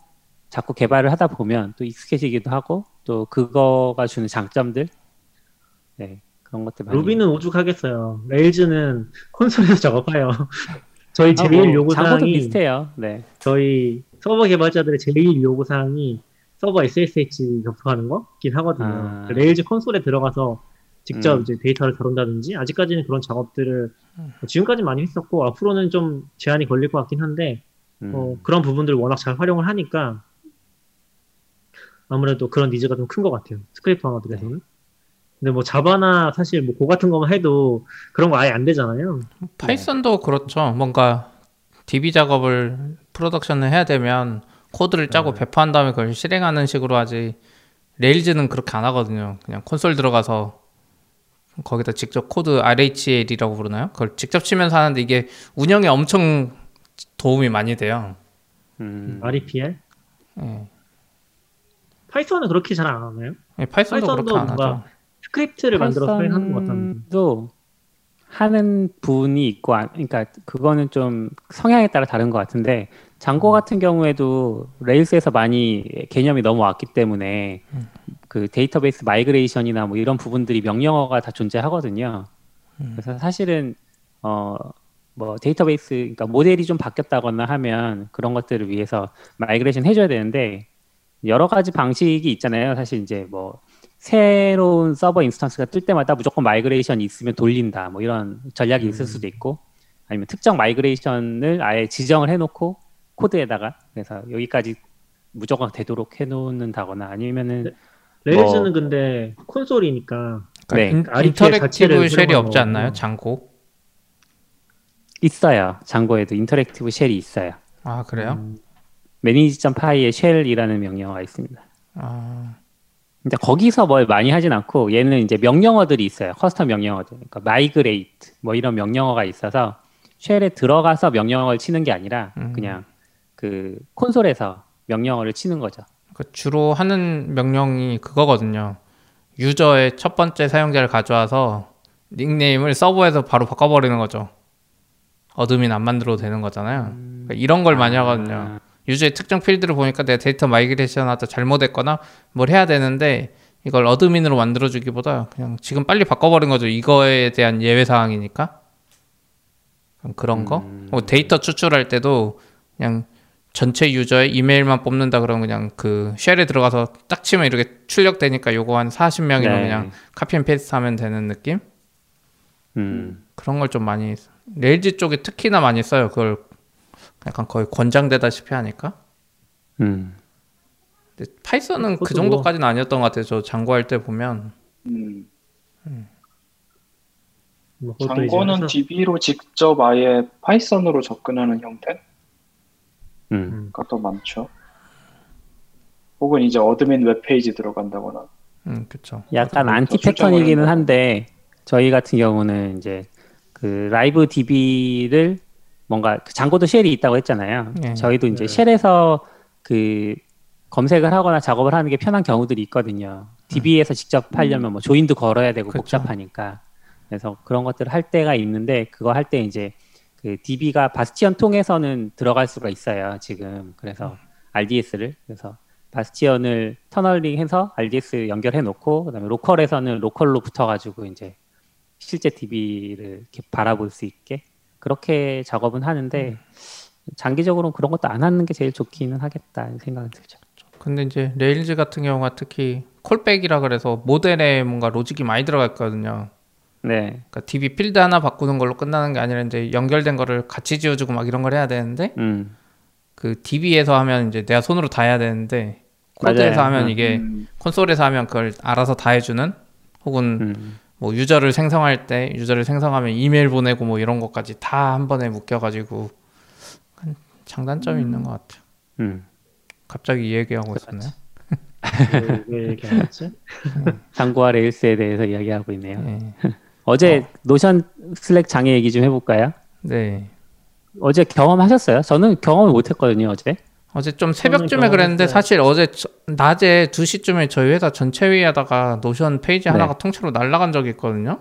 자꾸 개발을 하다 보면 또 익숙해지기도 하고 또 그거가 주는 장점들 네 그런 것들 많이 루비는 오죽하겠어요. 레일즈는 콘솔에서 작업해요. 저희 제일 아, 뭐, 요구사항이 비슷해요. 네. 저희 서버 개발자들의 제일 요구사항이 서버 에스에스에이치 접속하는 거긴 하거든요. 아. 레일즈 콘솔에 들어가서 직접 음. 이제 데이터를 다룬다든지 아직까지는 그런 작업들을 지금까지 많이 했었고 앞으로는 좀 제한이 걸릴 것 같긴 한데 음. 어, 그런 부분들을 워낙 잘 활용을 하니까 아무래도 그런 니즈가 좀 큰 것 같아요. 스크립트 언어들에서는. 네. 근데 뭐 자바나 사실 뭐 고 같은 거만 해도 그런 거 아예 안 되잖아요. 파이썬도 네. 그렇죠. 뭔가 디비 작업을 프로덕션을 해야 되면 코드를 짜고 네. 배포한 다음에 그걸 실행하는 식으로 하지 레일즈는 그렇게 안 하거든요. 그냥 콘솔 들어가서 거기다 직접 코드 알에이치엘이라고 부르나요? 그걸 직접 치면서 하는데 이게 운영에 엄청 도움이 많이 돼요. 음. 알이피엘? 네. 파이썬은 그렇게 잘 안 하나요? 네, 파이썬도, 파이썬도 그렇게 안 하죠. 스크립트를 만들어서 하는 것 같은데 하는 분이 있고, 그러니까 그거는 좀 성향에 따라 다른 것 같은데 장고 같은 경우에도 레일스에서 많이 개념이 넘어왔기 때문에 음. 그 데이터베이스 마이그레이션이나 뭐 이런 부분들이 명령어가 다 존재하거든요. 음. 그래서 사실은 어 뭐 데이터베이스, 그러니까 모델이 좀 바뀌었다거나 하면 그런 것들을 위해서 마이그레이션 해줘야 되는데 여러 가지 방식이 있잖아요. 사실 이제 뭐 새로운 서버 인스턴스가 뜰 때마다 무조건 마이그레이션이 있으면 돌린다 뭐 이런 전략이 음. 있을 수도 있고 아니면 특정 마이그레이션을 아예 지정을 해놓고 코드에다가 그래서 여기까지 무조건 되도록 해놓는다거나 아니면은 네, 레일즈는 뭐, 근데 콘솔이니까 그러니까 네. 인터랙티브 쉘이 없지 않나요? 장고? 있어요. 장고에도 인터랙티브 쉘이 있어요. 아 그래요? 음, 매니지.py에 쉘이라는 명령어가 있습니다. 아... 근데 거기서 뭘 많이 하진 않고 얘는 이제 명령어들이 있어요. 커스텀 명령어들. 그러니까 migrate 뭐 이런 명령어가 있어서 쉘에 들어가서 명령어를 치는 게 아니라 음. 그냥 그 콘솔에서 명령어를 치는 거죠. 그러니까 주로 하는 명령이 그거거든요. 유저의 첫 번째 사용자를 가져와서 닉네임을 서버에서 바로 바꿔버리는 거죠. 어드민 안 만들어도 되는 거잖아요. 그러니까 이런 걸 아. 많이 하거든요. 유저의 특정 필드를 보니까 내가 데이터 마이그레이션 하다 잘못했거나 뭘 해야 되는데 이걸 어드민으로 만들어주기보다 그냥 지금 빨리 바꿔버린 거죠. 이거에 대한 예외사항이니까. 그런 거. 음... 데이터 추출할 때도 그냥 전체 유저의 이메일만 뽑는다 그러면 그냥 그 쉘에 들어가서 딱 치면 이렇게 출력되니까 요거 한 사십 명이면 네. 그냥 카피 앤 페이스트 하면 되는 느낌? 음. 그런 걸 좀 많이 레일즈 쪽에 특히나 많이 써요. 그걸 약간 거의 권장되다시피 하니까. 음. 근데 파이썬은 그 정도까지는 아니었던 것 같아요. 저 장고 할 때 보면. 음. 음. 뭐 장고는 디비로 직접 아예 파이썬으로 접근하는 형태가 음. 더 많죠. 혹은 이제 어드민 웹페이지 들어간다거나. 음, 그렇죠. 약간 안티 패턴이기는 한데 저희 같은 경우는 이제 그 라이브 디비를 뭔가 그 장고도 쉘이 있다고 했잖아요. 네. 저희도 이제 네. 쉘에서 그 검색을 하거나 작업을 하는 게 편한 경우들이 있거든요. 디비에서 직접 하려면 뭐 조인도 걸어야 되고 그쵸. 복잡하니까. 그래서 그런 것들을 할 때가 있는데 그거 할 때 이제 그 디비가 바스티언 통해서는 들어갈 수가 있어요. 지금 그래서 알디에스를 그래서 바스티언을 터널링해서 알디에스 연결해 놓고 그다음에 로컬에서는 로컬로 붙어가지고 이제 실제 디비를 이렇게 바라볼 수 있게. 그렇게 작업은 하는데 장기적으로는 그런 것도 안 하는 게 제일 좋기는 하겠다는 생각은 들죠. 근데 이제 레일즈 같은 경우가 특히 콜백이라 그래서 모델에 뭔가 로직이 많이 들어가 있거든요. 네. 그러니까 디비 필드 하나 바꾸는 걸로 끝나는 게 아니라 이제 연결된 거를 같이 지어주고 막 이런 걸 해야 되는데 음. 그 디비에서 하면 이제 내가 손으로 다 해야 되는데 코드에서 하면 음. 이게 콘솔에서 하면 그걸 알아서 다 해주는 혹은 음. 뭐 유저를 생성할 때 유저를 생성하면 이메일 보내고 뭐 이런 것까지 다 한 번에 묶여가지고 장단점이 음. 있는 것 같아요. 음. 갑자기 이 얘기하고 있었나요? 왜 얘기하지? 장고와 레일스에 대해서 이야기하고 있네요. 네. 어제 어. 노션 슬랙 장애 얘기 좀 해볼까요? 네. 어제 경험하셨어요? 저는 경험을 못했거든요. 어제. 어제 좀 새벽쯤에 그랬는데 했어요. 사실 어제 저, 낮에 두 시쯤에 저희 회사 전체 회의하다가 노션 페이지 네. 하나가 통째로 날아간 적이 있거든요.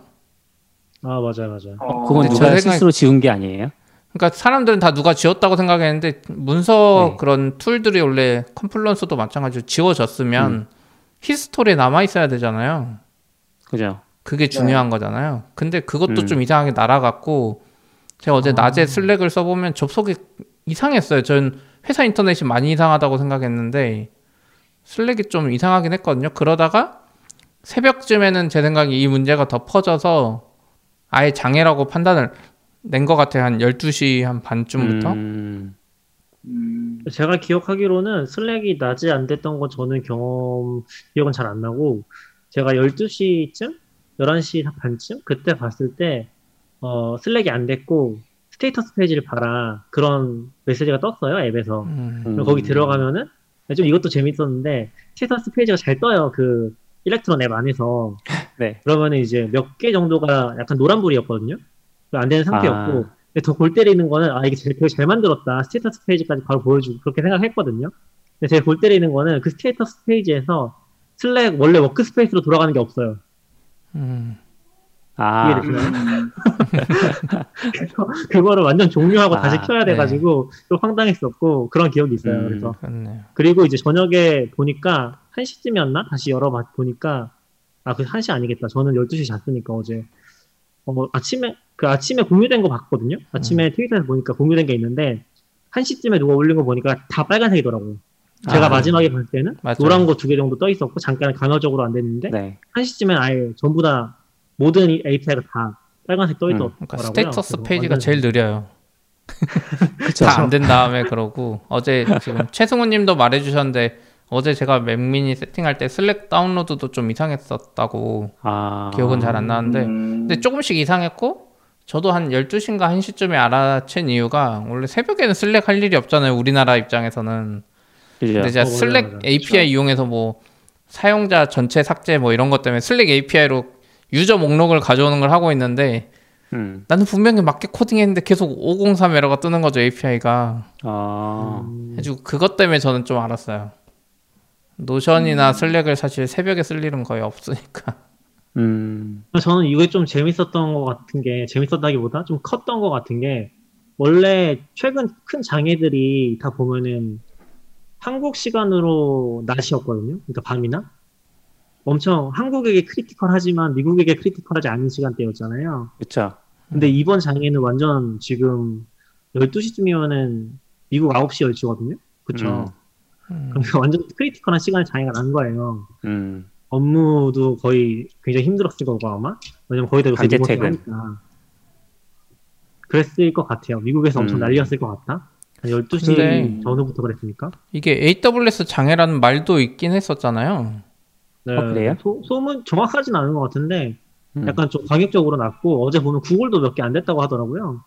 아 맞아요 맞아요. 어, 그건 누가 실수로 지운 게 아니에요? 그러니까 사람들은 다 누가 지웠다고 생각했는데 문서 네. 그런 툴들이 원래 컴플런스도 마찬가지로 지워졌으면 음. 히스토리에 남아있어야 되잖아요. 그죠. 그게 중요한 네. 거잖아요. 근데 그것도 음. 좀 이상하게 날아갔고, 제가 어제 아. 낮에 슬랙을 써보면 접속이 이상했어요. 전 회사 인터넷이 많이 이상하다고 생각했는데 슬랙이 좀 이상하긴 했거든요. 그러다가 새벽쯤에는 제 생각에 이 문제가 더 퍼져서 아예 장애라고 판단을 낸 것 같아요. 한 열두 시 한 반쯤부터. 음... 음... 제가 기억하기로는 슬랙이 낮에 안 됐던 건 저는 경험, 기억은 잘 안 나고, 제가 열두 시쯤? 열한 시 반쯤? 그때 봤을 때, 어, 슬랙이 안 됐고, 스테이터스 페이지를 봐라. 그런 메시지가 떴어요, 앱에서. 음... 거기 들어가면은, 좀 이것도 재밌었는데, 스테이터스 페이지가 잘 떠요. 그, 일렉트론 앱 안에서. 네. 그러면 이제 몇 개 정도가 약간 노란불이었거든요. 안 되는 상태였고, 아. 더 골 때리는 거는, 아, 이게 되게 잘 만들었다. 스테이터스 페이지까지 바로 보여주고, 그렇게 생각했거든요. 근데 제일 골 때리는 거는 그 스테이터스 페이지에서 슬랙 원래 워크스페이스로 돌아가는 게 없어요. 음. 아. 그래서 그거를 완전 종료하고 아, 다시 켜야 돼가지고, 네. 좀 황당했었고, 그런 기억이 있어요. 음, 그래서. 그렇네요. 그리고 이제 저녁에 보니까, 한 시쯤이었나? 다시 열어보니까, 아, 그 한 시 아니겠다. 저는 열두 시 잤으니까 어제. 어, 뭐 아침에, 그 아침에 공유된 거 봤거든요? 아침에 음. 트위터에서 보니까 공유된 게 있는데, 한 시쯤에 누가 올린 거 보니까 다 빨간색이더라고요. 제가 아, 마지막에 볼 때는 맞아요. 노란 거 두 개 정도 떠 있었고, 잠깐 간헐적으로 안 됐는데, 네. 한 시쯤엔 아예 전부 다, 모든 에이피아이가 다 빨간색 떠 있더라고요. 음, 그러니까 스테이터스 페이지가 완전... 제일 느려요. 다 안 된 다음에 그러고, 어제 지금 최승훈 님도 말해주셨는데, 어제 제가 맥미니 세팅할 때 슬랙 다운로드도 좀 이상했었다고. 아... 기억은 잘 안 나는데 음... 근데 조금씩 이상했고, 저도 한 열두 시인가 한 시쯤에 알아챈 이유가, 원래 새벽에는 슬랙 할 일이 없잖아요, 우리나라 입장에서는. 그죠. 근데 제가 슬랙 맞아, 맞아. 에이피아이 그렇죠? 이용해서 뭐 사용자 전체 삭제 뭐 이런 것 때문에 슬랙 에이피아이로 유저 목록을 가져오는 걸 하고 있는데 음. 나는 분명히 맞게 코딩했는데 계속 오공삼 에러가 뜨는 거죠, 에이피아이가. 아... 음... 그래서 그것 때문에 저는 좀 알았어요. 노션이나 음. 슬랙을 사실 새벽에 쓸 일은 거의 없으니까. 음. 저는 이게 좀 재밌었던 것 같은 게, 재밌었다기보다 좀 컸던 것 같은 게, 원래 최근 큰 장애들이 다 보면은 한국 시간으로 낮이었거든요. 그러니까 밤이나. 엄청 한국에게 크리티컬하지만 미국에게 크리티컬하지 않은 시간대였잖아요. 그쵸. 근데 이번 장애는 완전 지금 열두 시쯤이면은 미국 아홉 시 열 시거든요. 그쵸. 음. 음. 완전 크리티컬한 시간에 장애가 난 거예요. 음. 업무도 거의 굉장히 힘들었을 거고, 아마. 왜냐면 거의 다 요새 퇴근하니까. 그랬을 것 같아요. 미국에서 음. 엄청 난리였을 것 같다. 열두 시 전후부터 그랬으니까. 이게 에이더블유에스 장애라는 말도 있긴 했었잖아요. 네. 어, 그래요? 소, 소문 정확하진 않은 것 같은데 음. 약간 좀 광역적으로 났고, 어제 보면 구글도 몇 개 안 됐다고 하더라고요.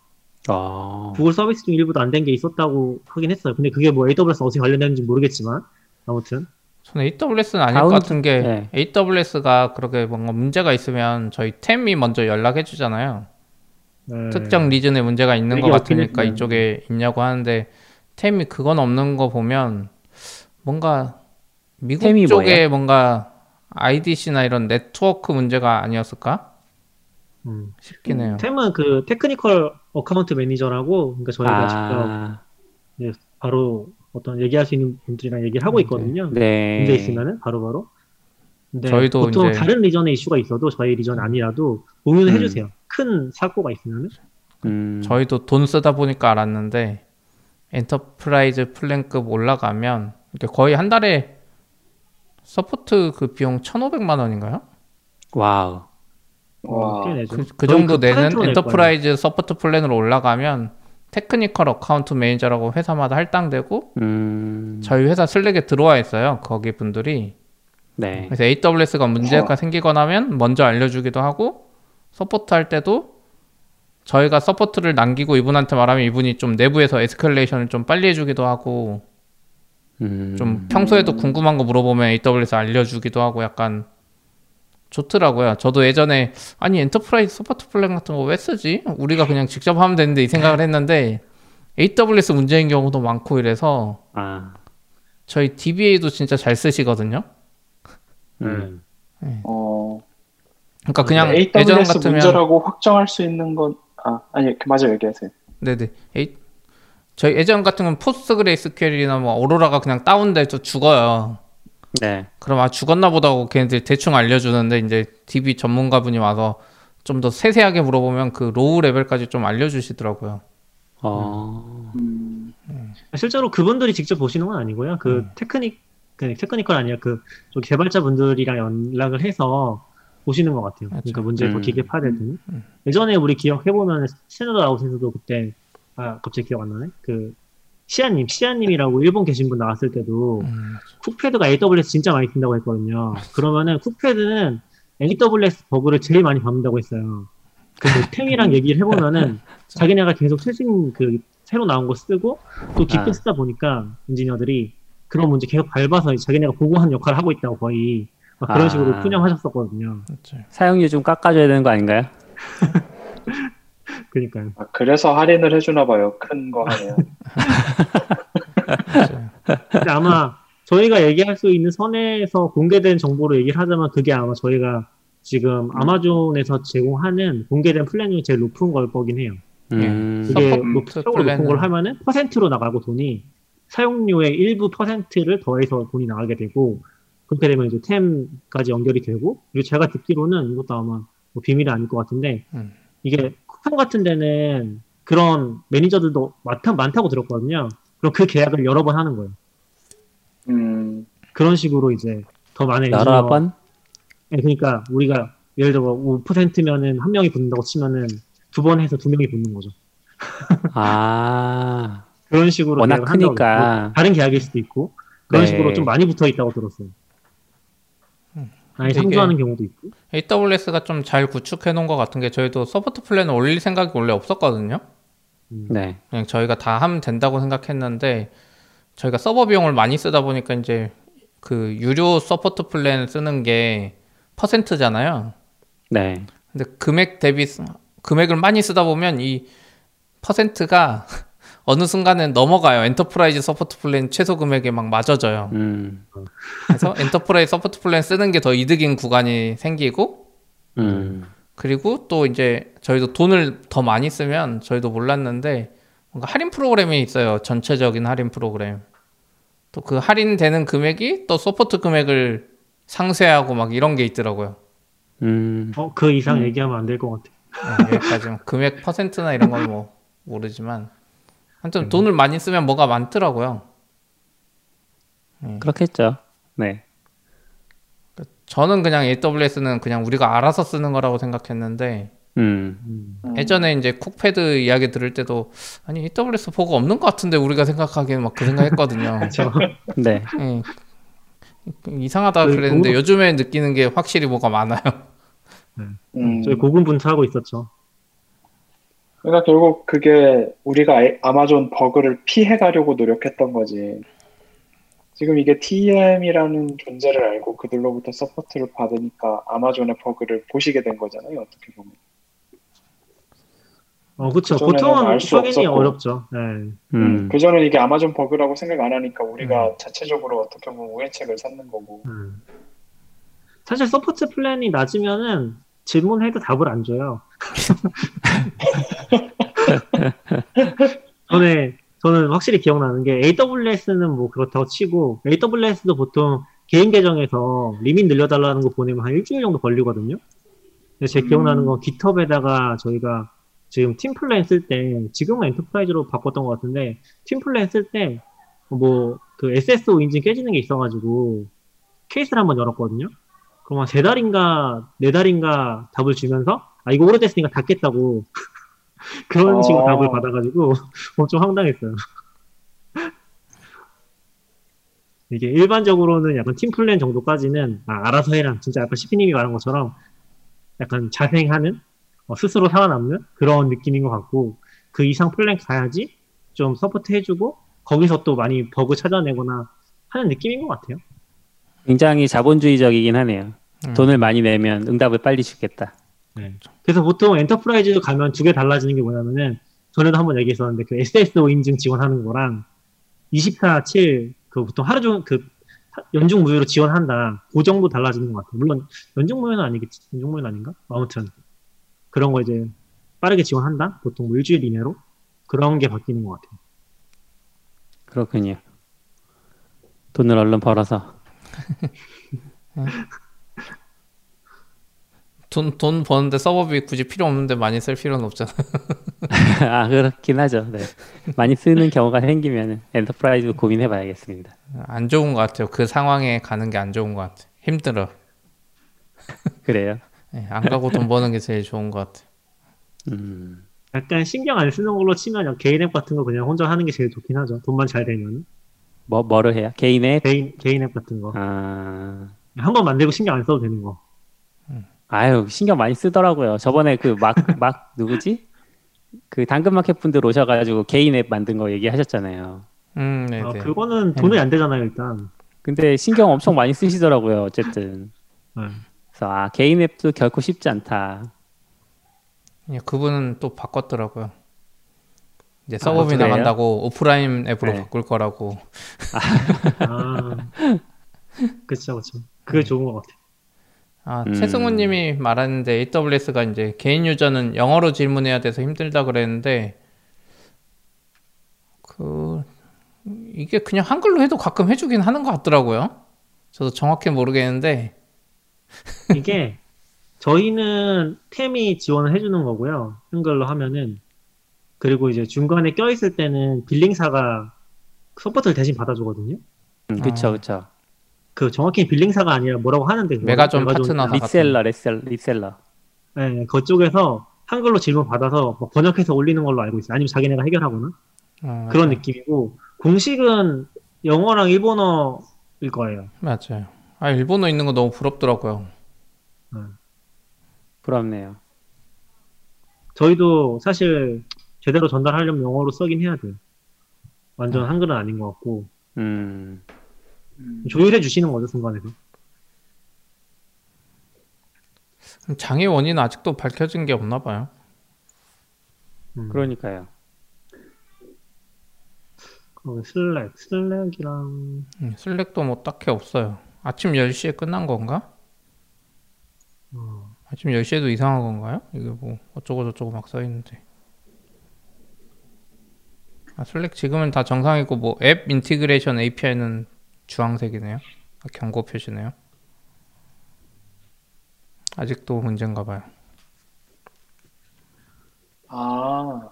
아... 구글 서비스 중 일부도 안 된 게 있었다고 하긴 했어요. 근데 그게 뭐 에이더블유에스 어떻게 관련되는지 모르겠지만, 아무튼 저는 에이더블유에스는 아닐 다운... 것 같은 게 네. 에이더블유에스가 그렇게 뭔가 문제가 있으면 저희 템이 먼저 연락해 주잖아요. 네. 특정 리즌에 문제가 있는 것 같으니까 했으면. 이쪽에 있냐고 하는데, 템이 그건 없는 거 보면 뭔가 미국 쪽에 뭐예요? 뭔가 아이디씨나 이런 네트워크 문제가 아니었을까 음. 싶긴 해요. 템은 그 테크니컬 어카운트 매니저라고, 그러니까 저희가 아... 직접 바로 어떤 얘기할 수 있는 분들이랑 얘기를 하고 있거든요. 네. 문제 있으면은 바로바로. 근데 저희도 보통 이제... 다른 리전의 이슈가 있어도 저희 리전 아니라도 공유는 음. 해주세요. 큰 사고가 있으면은. 음. 저희도 돈 쓰다 보니까 알았는데, 엔터프라이즈 플랜급 올라가면 거의 한 달에 서포트 그 비용 천오백만 원인가요? 와우. 와, 그, 그 정도 내는 엔터프라이즈 서포트 플랜으로 올라가면 테크니컬 어카운트 매니저라고 회사마다 할당되고 음... 저희 회사 슬랙에 들어와 있어요, 거기 분들이. 네. 그래서 에이더블유에스가 문제가 어... 생기거나 하면 먼저 알려주기도 하고, 서포트 할 때도 저희가 서포트를 남기고 이분한테 말하면 이분이 좀 내부에서 에스컬레이션을 좀 빨리 해주기도 하고 음... 좀 평소에도 궁금한 거 물어보면 에이더블유에스 알려주기도 하고, 약간 좋더라고요. 저도 예전에 아니 엔터프라이즈 서포트 플랜 같은 거 왜 쓰지? 우리가 그냥 직접 하면 되는데, 이 생각을 했는데 에이더블유에스 문제인 경우도 많고 이래서. 아. 저희 디비에이도 진짜 잘 쓰시거든요. 음. 네. 어. 그러니까 그냥 에이더블유에스 예전 같으면 문제라고 확정할 수 있는 건 아, 아니 맞아요, 얘기하세요. 네네. 에이, 저희 예전 같은 건 포스트그레이스큐엘이나 뭐 오로라가 그냥 다운돼서 죽어요. 네. 그럼 아 죽었나 보다 하고 걔네들 대충 알려주는데 이제 디비 전문가분이 와서 좀 더 세세하게 물어보면 그 로우 레벨까지 좀 알려주시더라고요. 어... 음. 음. 실제로 그분들이 직접 보시는 건 아니고요. 그 음. 테크닉, 그 테크니컬 아니라 그 개발자분들이랑 연락을 해서 보시는 것 같아요. 맞죠. 그러니까 문제를 음. 더 길게 파야 되는. 음. 예전에 우리 기억해보면 시네더 아웃에서도 그때 아 갑자기 기억 안 나네. 그 시아님, 시아님이라고 일본 계신 분 나왔을 때도 음. 쿡패드가 에이더블유에스 진짜 많이 쓴다고 했거든요. 그러면은 쿡패드는 에이더블유에스 버그를 제일 많이 밟는다고 했어요. 그래서 템이랑 얘기를 해보면은 자기네가 계속 최신 그 새로 나온 거 쓰고 또 깊게 아. 쓰다 보니까 엔지니어들이 그런 문제 계속 밟아서 자기네가 보고하는 역할을 하고 있다고 거의 막 그런 아. 식으로 푸념하셨었거든요. 그렇죠. 사용료 좀 깎아줘야 되는 거 아닌가요? 그러니까요. 아, 그래서 할인을 해주나 봐요. 큰 거 하면. 근데 아마 저희가 얘기할 수 있는 선에서 공개된 정보로 얘기를 하자면 그게 아마 저희가 지금 아마존에서 제공하는 공개된 플랜 중에 제일 높은 걸 거긴 해요. 음. 그게 높은, 높은 걸 하면은 퍼센트로 나가고 돈이 사용료의 일부 퍼센트를 더해서 돈이 나가게 되고 그렇게 되면 이제 템까지 연결이 되고 그리고 제가 듣기로는 이것도 아마 뭐 비밀이 아닐 것 같은데 음. 이게 쿠팡 같은 데는 그런 매니저들도 많다, 많다고 들었거든요. 그럼 그 계약을 여러 번 하는 거예요. 음. 그런 식으로 이제 더 많은 여러 번? 네, 그러니까 우리가 예를 들어 오 퍼센트면은 한 명이 붙는다고 치면은 두 번 해서 두 명이 붙는 거죠. 아. 그런 식으로 워낙 크니까 다른 계약일 수도 있고 그런 네. 식으로 좀 많이 붙어 있다고 들었어요. 아니 상주하는 경우도 있고. 에이더블유에스가 좀 잘 구축해 놓은 것 같은 게 저희도 서포트 플랜을 올릴 생각이 원래 없었거든요. 음. 네. 그냥 저희가 다 하면 된다고 생각했는데 저희가 서버 비용을 많이 쓰다 보니까 이제 그 유료 서포트 플랜 쓰는 게 퍼센트잖아요. 네. 근데 금액 대비 금액을 많이 쓰다 보면 이 퍼센트가 어느 순간에 넘어가요. 엔터프라이즈 서포트 플랜 최소 금액에 막 맞아져요. 음. 그래서 엔터프라이즈 서포트 플랜 쓰는 게 더 이득인 구간이 생기고 음. 그리고 또 이제 저희도 돈을 더 많이 쓰면 저희도 몰랐는데 뭔가 할인 프로그램이 있어요. 전체적인 할인 프로그램. 또 그 할인되는 금액이 또 서포트 금액을 상쇄하고 막 이런 게 있더라고요. 음. 어, 그 이상 음. 얘기하면 안 될 것 같아. 네, 여기까지. 금액 퍼센트나 이런 건 뭐 모르지만 한참 음. 돈을 많이 쓰면 뭐가 많더라고요. 네. 그렇겠죠. 네. 저는 그냥 에이더블유에스는 그냥 우리가 알아서 쓰는 거라고 생각했는데 음. 음. 예전에 이제 쿡패드 이야기 들을 때도 아니 에이더블유에스 버그 없는 것 같은데 우리가 생각하기에는 막 그 생각했거든요. 네. 네. 이상하다 그랬는데 고금... 요즘에 느끼는 게 확실히 뭐가 많아요. 네. 음. 저희 고군분투하고 있었죠. 그러니까 결국 그게 우리가 아마존 버그를 피해가려고 노력했던 거지. 지금 이게 티엠이라는 존재를 알고 그들로부터 서포트를 받으니까 아마존의 버그를 보시게 된 거잖아요. 어떻게 보면. 어, 그렇죠. 보통은 확인이 어렵죠. 네. 음. 그전에 이게 아마존 버그라고 생각 안 하니까 우리가 음. 자체적으로 어떻게 보면 우회책을 찾는 거고. 음. 사실 서포트 플랜이 낮으면은 질문해도 답을 안 줘요. 전에 저는 확실히 기억나는 게 에이더블유에스는 뭐 그렇다고 치고 에이더블유에스도 보통 개인 계정에서 리밋 늘려달라는 거 보내면 한 일주일 정도 걸리거든요. 근데 제 음. 기억나는 건 깃허브에다가 저희가 지금 팀 플랜 쓸 때 지금은 엔터프라이즈로 바꿨던 것 같은데 팀 플랜 쓸 때 뭐 그 에스에스오 인증 깨지는 게 있어가지고 케이스를 한번 열었거든요. 그럼 한 세 달인가 네 달인가 답을 주면서 아 이거 오래됐으니까 닫겠다고 그런 어... 식으로 답을 받아가지고 엄청 황당했어요. 이게 일반적으로는 약간 팀 플랜 정도까지는 아, 알아서 해라 진짜 아까 시피님이 말한 것처럼 약간 자생하는 어, 스스로 살아남는 그런 느낌인 것 같고 그 이상 플랜 가야지 좀 서포트 해주고 거기서 또 많이 버그 찾아내거나 하는 느낌인 것 같아요. 굉장히 자본주의적이긴 하네요. 음. 돈을 많이 내면 응답을 빨리 주겠다. 네. 그래서 보통 엔터프라이즈 가면 두 개 달라지는 게 뭐냐면은 전에도 한번 얘기했었는데 그 에스에스오 인증 지원하는 거랑 이십사 칠 그 보통 하루 종일 그 연중 무휴로 지원한다. 그 정도 달라지는 것 같아요. 물론 연중 무휴는 아니겠지. 연중 무휴는 아닌가? 아무튼 그런 거 이제 빠르게 지원한다. 보통 뭐 일주일 이내로 그런 게 바뀌는 것 같아요. 그렇군요. 돈을 얼른 벌어서. 돈, 돈 버는데 서버비 굳이 필요 없는데 많이 쓸 필요는 없잖아. 아, 그렇긴 하죠. 네. 많이 쓰는 경우가 생기면 엔터프라이즈 고민해 봐야겠습니다. 안 좋은 것 같아요. 그 상황에 가는 게 안 좋은 것 같아요. 힘들어. 그래요? 네, 안 가고 돈 버는 게 제일 좋은 것 같아요. 음. 약간 신경 안 쓰는 걸로 치면 개인 앱 같은 거 그냥 혼자 하는 게 제일 좋긴 하죠. 돈만 잘 되면. 뭐, 뭐를 해요? 개인 앱? 개인, 개인 앱 같은 거. 아... 한 번 만들고 신경 안 써도 되는 거. 음. 아유, 신경 많이 쓰더라고요. 저번에 그 막, 막, 누구지? 그 당근마켓 분들 오셔가지고 개인 앱 만든 거 얘기하셨잖아요. 음, 네. 아, 그거는 돈이 안 되잖아요, 일단. 근데 신경 엄청 많이 쓰시더라고요, 어쨌든. 네. 그래서 아, 개인 앱도 결코 쉽지 않다. 예, 그분은 또 바꿨더라고요. 이제 서버비 아, 나간다고 오프라인 앱으로 네. 바꿀 거라고. 아, 그쵸, 그쵸. 그게 네. 좋은 것 같아요. 아, 음. 최승우 님이 말하는데 에이더블유에스가 이제 개인 유저는 영어로 질문해야 돼서 힘들다 그랬는데 그 이게 그냥 한글로 해도 가끔 해주긴 하는 것 같더라고요. 저도 정확히 모르겠는데 이게 저희는 템이 지원을 해주는 거고요. 한글로 하면은 그리고 이제 중간에 껴있을 때는 빌링사가 서포트를 대신 받아주거든요. 음, 그쵸, 그쵸. 그 정확히 빌링사가 아니라 뭐라고 하는데 메가존 파트너 립셀러 립셀러 네, 그쪽에서 한글로 질문 받아서 뭐 번역해서 올리는 걸로 알고 있어요. 아니면 자기네가 해결하거나 아, 그런 네. 느낌이고 공식은 영어랑 일본어일 거예요. 맞아요. 아 일본어 있는 거 너무 부럽더라고요. 네. 부럽네요. 저희도 사실 제대로 전달하려면 영어로 써긴 해야 돼요. 완전 음. 한글은 아닌 것 같고 음... 조율해 주시는 거죠, 순간에서. 장애 원인은 아직도 밝혀진 게 없나 봐요. 음. 그러니까요. 슬랙, 슬랙이랑... 음, 슬랙도 뭐 딱히 없어요. 아침 열 시에 끝난 건가? 어. 아침 열 시에도 이상한 건가요? 이게 뭐 어쩌고 저쩌고 막 써있는데. 아, 슬랙 지금은 다 정상이고 뭐 앱 인티그레이션 에이피아이는 주황색이네요. 경고 표시네요. 아직도 문제인가 봐요. 아,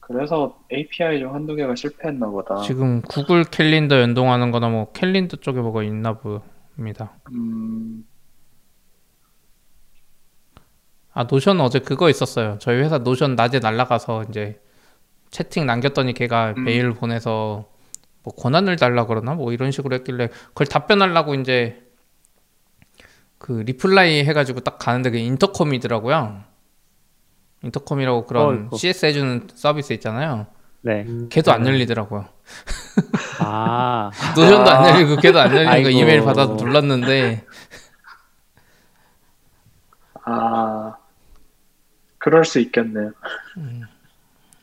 그래서 에이피아이 중 한두 개가 실패했나 보다. 지금 구글 캘린더 연동하는 거나 뭐 캘린더 쪽에 뭐가 있나 봅니다. 음... 아, 노션 어제 그거 있었어요. 저희 회사 노션 낮에 날아가서 이제 채팅 남겼더니 걔가 음. 메일 보내서 뭐 권한을 달라 그러나 뭐 이런 식으로 했길래 그걸 답변하려고 이제 그 리플라이 해가지고 딱 가는데 그게 인터컴이더라고요. 인터컴이라고 그런 어, 씨에스 해주는 서비스 있잖아요. 네. 걔도 안 열리더라고요. 아. 노션도 안 열리고 걔도 안 열리니까 아이고. 이메일 받아서 눌렀는데. 아. 그럴 수 있겠네요.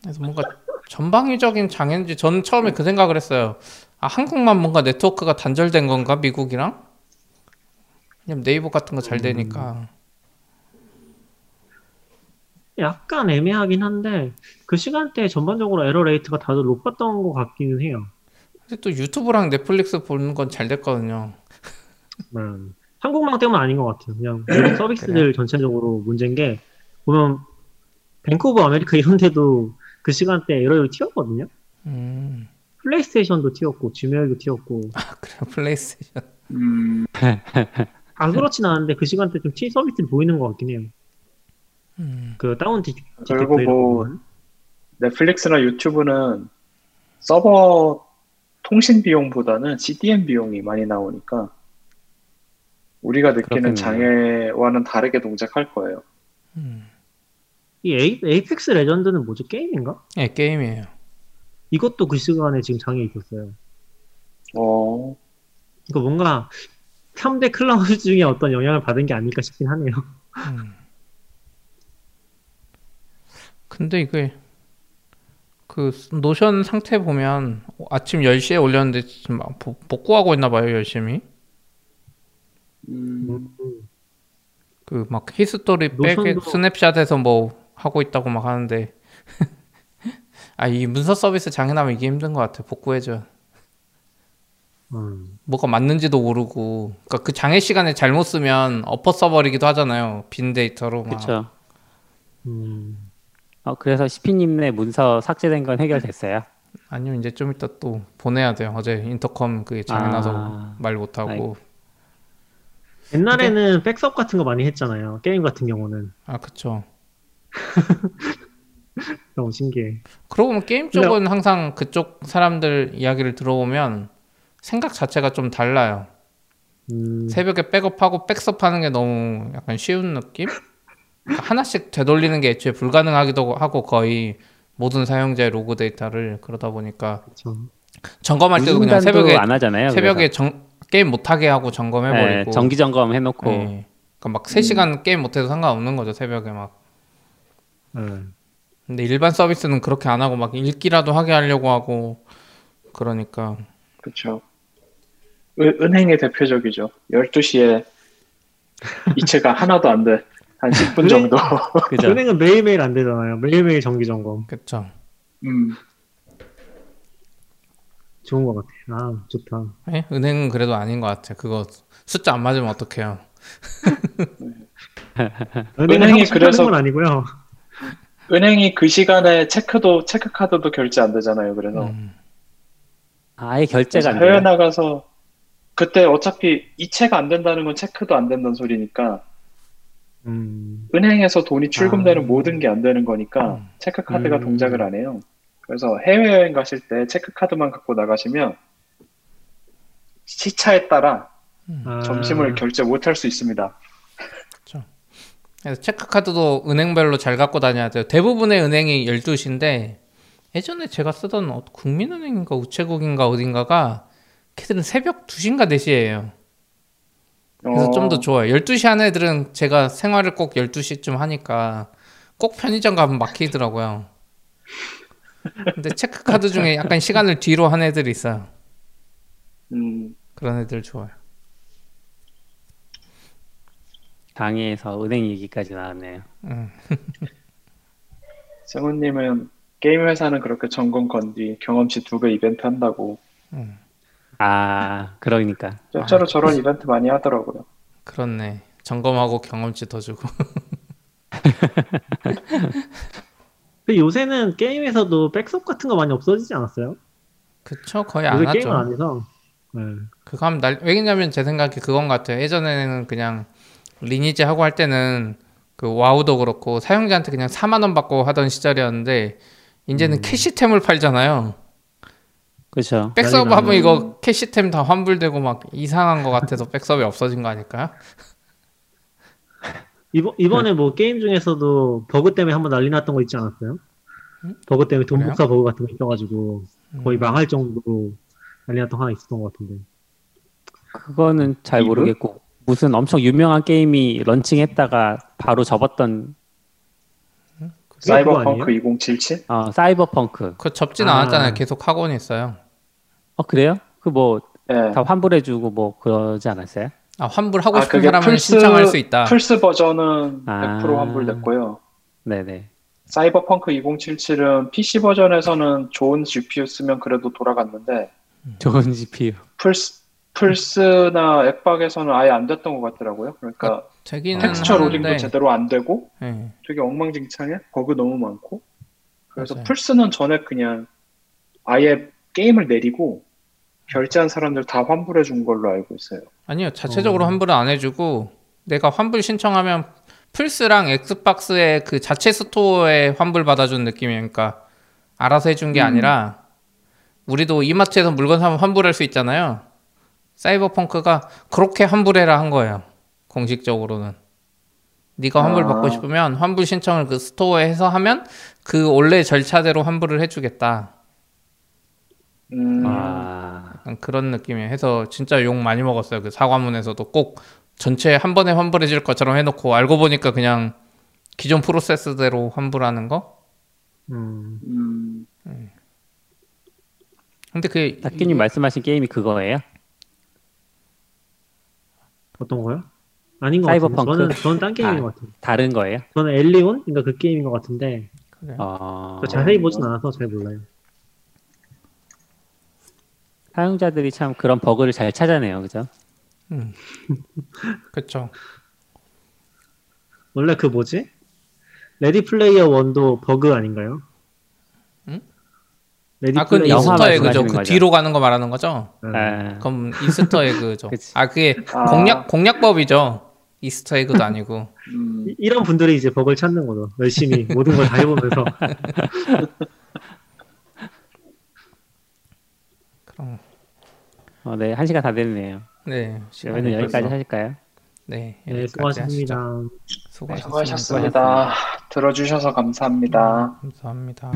그래서 뭔가. 전방위적인 장애인지 저는 처음에 그 생각을 했어요. 아, 한국만 뭔가 네트워크가 단절된 건가? 미국이랑? 왜냐면 네이버 같은 거 잘 되니까. 약간 애매하긴 한데 그 시간대에 전반적으로 에러 레이트가 다들 높았던 것 같기는 해요. 근데 또 유튜브랑 넷플릭스 보는 건 잘 됐거든요. 음, 한국만 때문 아닌 것 같아요. 그냥 서비스들 그래요. 전체적으로 문제인 게 보면 밴쿠버 아메리카 이런 데도 그 시간대에 에러율 튀었거든요. 음. 플레이스테이션도 튀었고 지메일도 튀었고. 아 그래요? 플레이스테이션. 음. 안 그렇진 않은데 그 시간대 좀 튀 서비스를 보이는 것 같긴 해요. 음. 그 다운 디. 결국 뭐 넷플릭스나 유튜브는 서버 통신 비용보다는 씨디엔 비용이 많이 나오니까 우리가 느끼는 그렇군요. 장애와는 다르게 동작할 거예요. 음. 이 에이, 에이펙스 레전드는 뭐죠? 게임인가? 네, 게임이에요. 이것도 그 시간에 지금 장애 있었어요. 어. 이거 뭔가 삼 대 클라우드 중에 어떤 영향을 받은 게 아닐까 싶긴 하네요. 음. 근데 이게 그 노션 상태 보면 아침 열 시에 올렸는데 지금 복구하고 있나 봐요, 열심히. 음. 그 막 히스토리 백에 노션도... 스냅샷에서 뭐 하고 있다고 막 하는데 아, 이 문서 서비스 장애나면 이게 힘든 것 같아. 복구해줘. 음. 뭐가 맞는지도 모르고. 그러니까 그 장애 시간에 잘못 쓰면 엎어써버리기도 하잖아요. 빈 데이터로 막. 그쵸. 음. 어, 그래서 시피님의 문서 삭제된 건 해결됐어요? 아니면 이제 좀 이따 또 보내야 돼요. 어제 인터컴 그게 장애나서 아... 말 못하고. 아이. 옛날에는 근데... 백업 같은 거 많이 했잖아요. 게임 같은 경우는. 아, 그쵸. 너무 신기해. 그러고 보면 게임 쪽은 근데... 항상 그쪽 사람들 이야기를 들어보면 생각 자체가 좀 달라요. 음... 새벽에 백업하고 백섭하는 게 너무 약간 쉬운 느낌? 그러니까 하나씩 되돌리는 게 애초에 불가능하기도 하고 거의 모든 사용자의 로그 데이터를. 그러다 보니까 그쵸. 점검할 때도 그냥 새벽에 안 하잖아요. 새벽에 정, 게임 못하게 하고 점검해버리고. 네, 정기 점검 해놓고. 네. 그러니까 막 세 시간 음. 게임 못해도 상관없는 거죠, 새벽에 막. 음. 근데 일반 서비스는 그렇게 안 하고 막 읽기라도 하게 하려고 하고 그러니까. 그렇죠. 은행의 대표적이죠. 열두 시에 이체가 하나도 안 돼. 한 십 분 정도. 그죠? 은행은 매일매일 안 되잖아요. 매일매일 정기 점검. 그렇죠. 음. 좋은 것 같아. 아, 좋다. 네? 은행은 그래도 아닌 것 같아. 그거 숫자 안 맞으면 어떡해요. 은행이 그래서 건 아니고요. 은행이 그 시간에 체크도 체크 카드도 결제 안 되잖아요. 그래서 음. 아예 결제가 안 돼요. 해외 나가서 그때 어차피 이체가 안 된다는 건 체크도 안 된다는 소리니까. 음. 은행에서 돈이 출금되는 아. 모든 게 안 되는 거니까 체크카드가 음. 동작을 안 해요. 그래서 해외여행 가실 때 체크카드만 갖고 나가시면 시차에 따라 아. 점심을 결제 못할 수 있습니다. 그렇죠. 그래서 체크카드도 은행별로 잘 갖고 다녀야 돼요. 대부분의 은행이 열두 시인데 예전에 제가 쓰던 국민은행인가 우체국인가 어딘가가 걔들은 새벽 두 시인가 네 시예요. 그래서 어... 좀 더 좋아요. 열두 시 한 애들은 제가 생활을 꼭 열두 시쯤 하니까 꼭 편의점 가면 막히더라고요. 근데 체크카드 중에 약간 시간을 뒤로 한 애들이 있어요. 음... 그런 애들 좋아요. 강의에서 은행 얘기까지 나왔네요. 성훈님은 게임 회사는 그렇게 전공 건디 경험치 두 배 이벤트 한다고. 음. 아, 그러니까. 실제로 아, 저런 그치. 이벤트 많이 하더라고요. 그렇네. 점검하고 경험치 더 주고. 근데 요새는 게임에서도 백섭 같은 거 많이 없어지지 않았어요? 그쵸, 거의 안 하죠. 게임은 안 해서. 네. 그거 하면 날, 왜냐면 제 생각에 그건 같아요. 예전에는 그냥 리니지 하고 할 때는 그 와우도 그렇고 사용자한테 그냥 사만 원 받고 하던 시절이었는데 이제는 음. 캐시템을 팔잖아요. 그렇죠. 백서브 하면 이거 캐시템 다 환불되고 막 이상한 것 같아서 백서브이 없어진 거 아닐까요? 이번, 이번에 뭐 게임 중에서도 버그 때문에 한번 난리 났던 거 있지 않았어요? 음? 버그 때문에 돈 복사 버그 같은 거 있어가지고 거의 음. 망할 정도로 난리 났던 거 하나 있었던 것 같은데. 그거는 잘 이브? 모르겠고 무슨 엄청 유명한 게임이 런칭했다가 바로 접었던 음? 사이버펑크 이공칠칠? 어, 사이버펑크. 그거 접진 아. 않았잖아요. 계속 하고는 있어요. 어, 그래요? 그 뭐 다 네. 환불해주고 뭐 그러지 않았어요? 아, 환불하고 싶은 아, 사람은 플스, 신청할 수 있다. 플스 버전은 아. 백 퍼센트 환불됐고요. 네네. 사이버펑크 이공칠칠은 피씨 버전에서는 좋은 지피유 쓰면 그래도 돌아갔는데 좋은 지피유. 플스, 플스나 앱박에서는 아예 안 됐던 것 같더라고요. 그러니까 되기는 텍스처 하는데. 로딩도 제대로 안 되고 네. 되게 엉망진창에 버그 너무 많고 그래서 맞아요. 플스는 전에 그냥 아예 게임을 내리고 결제한 사람들 다 환불해 준 걸로 알고 있어요. 아니요. 자체적으로 어... 환불은 안 해주고 내가 환불 신청하면 플스랑 엑스박스의 그 자체 스토어에 환불 받아준 느낌이니까 알아서 해준 게 음. 아니라 우리도 이마트에서 물건 사면 환불할 수 있잖아요. 사이버펑크가 그렇게 환불해라 한 거예요. 공식적으로는. 네가 환불 아... 받고 싶으면 환불 신청을 그 스토어에 해서 하면 그 원래 절차대로 환불을 해주겠다. 음... 아... 약간 그런 느낌이에요. 해서 진짜 욕 많이 먹었어요. 그 사과문에서도 꼭 전체 한 번에 환불해 줄 것처럼 해놓고 알고 보니까 그냥 기존 프로세스대로 환불하는 거? 음... 음... 네. 근데 그... 닥기님 이... 말씀하신 게임이 그거예요? 어떤 거요? 아닌 것 같아요. 저는, 저는 딴 게임인 아, 것 같아요. 다른 거예요? 저는 엘리온? 그러니까 그 게임인 것 같은데 그래요? 아... 자세히 보진 않아서 잘 몰라요. 사용자들이 참 그런 버그를 잘 찾아내요, 그죠? 음, 그렇죠. 원래 그 뭐지? 레디 플레이어 원도 버그 아닌가요? 응? 레디 아, 그건 인스터 에그죠. 그 뒤로 가는 거 말하는 거죠? 네. 그럼 인스터 에그죠. 아, 그게 아... 공략 공략법이죠. 이스터 에그도 아니고. 음... 이런 분들이 이제 버그를 찾는 거죠. 열심히 모든 걸 다 해보면서. 그럼. 어, 네, 한 시간 다 됐네요. 네, 저희는 여기까지 하실까요? 네, 네, 수고하셨습니다. 수고하셨습니다. 수고하셨습니다. 들어주셔서 감사합니다. 감사합니다.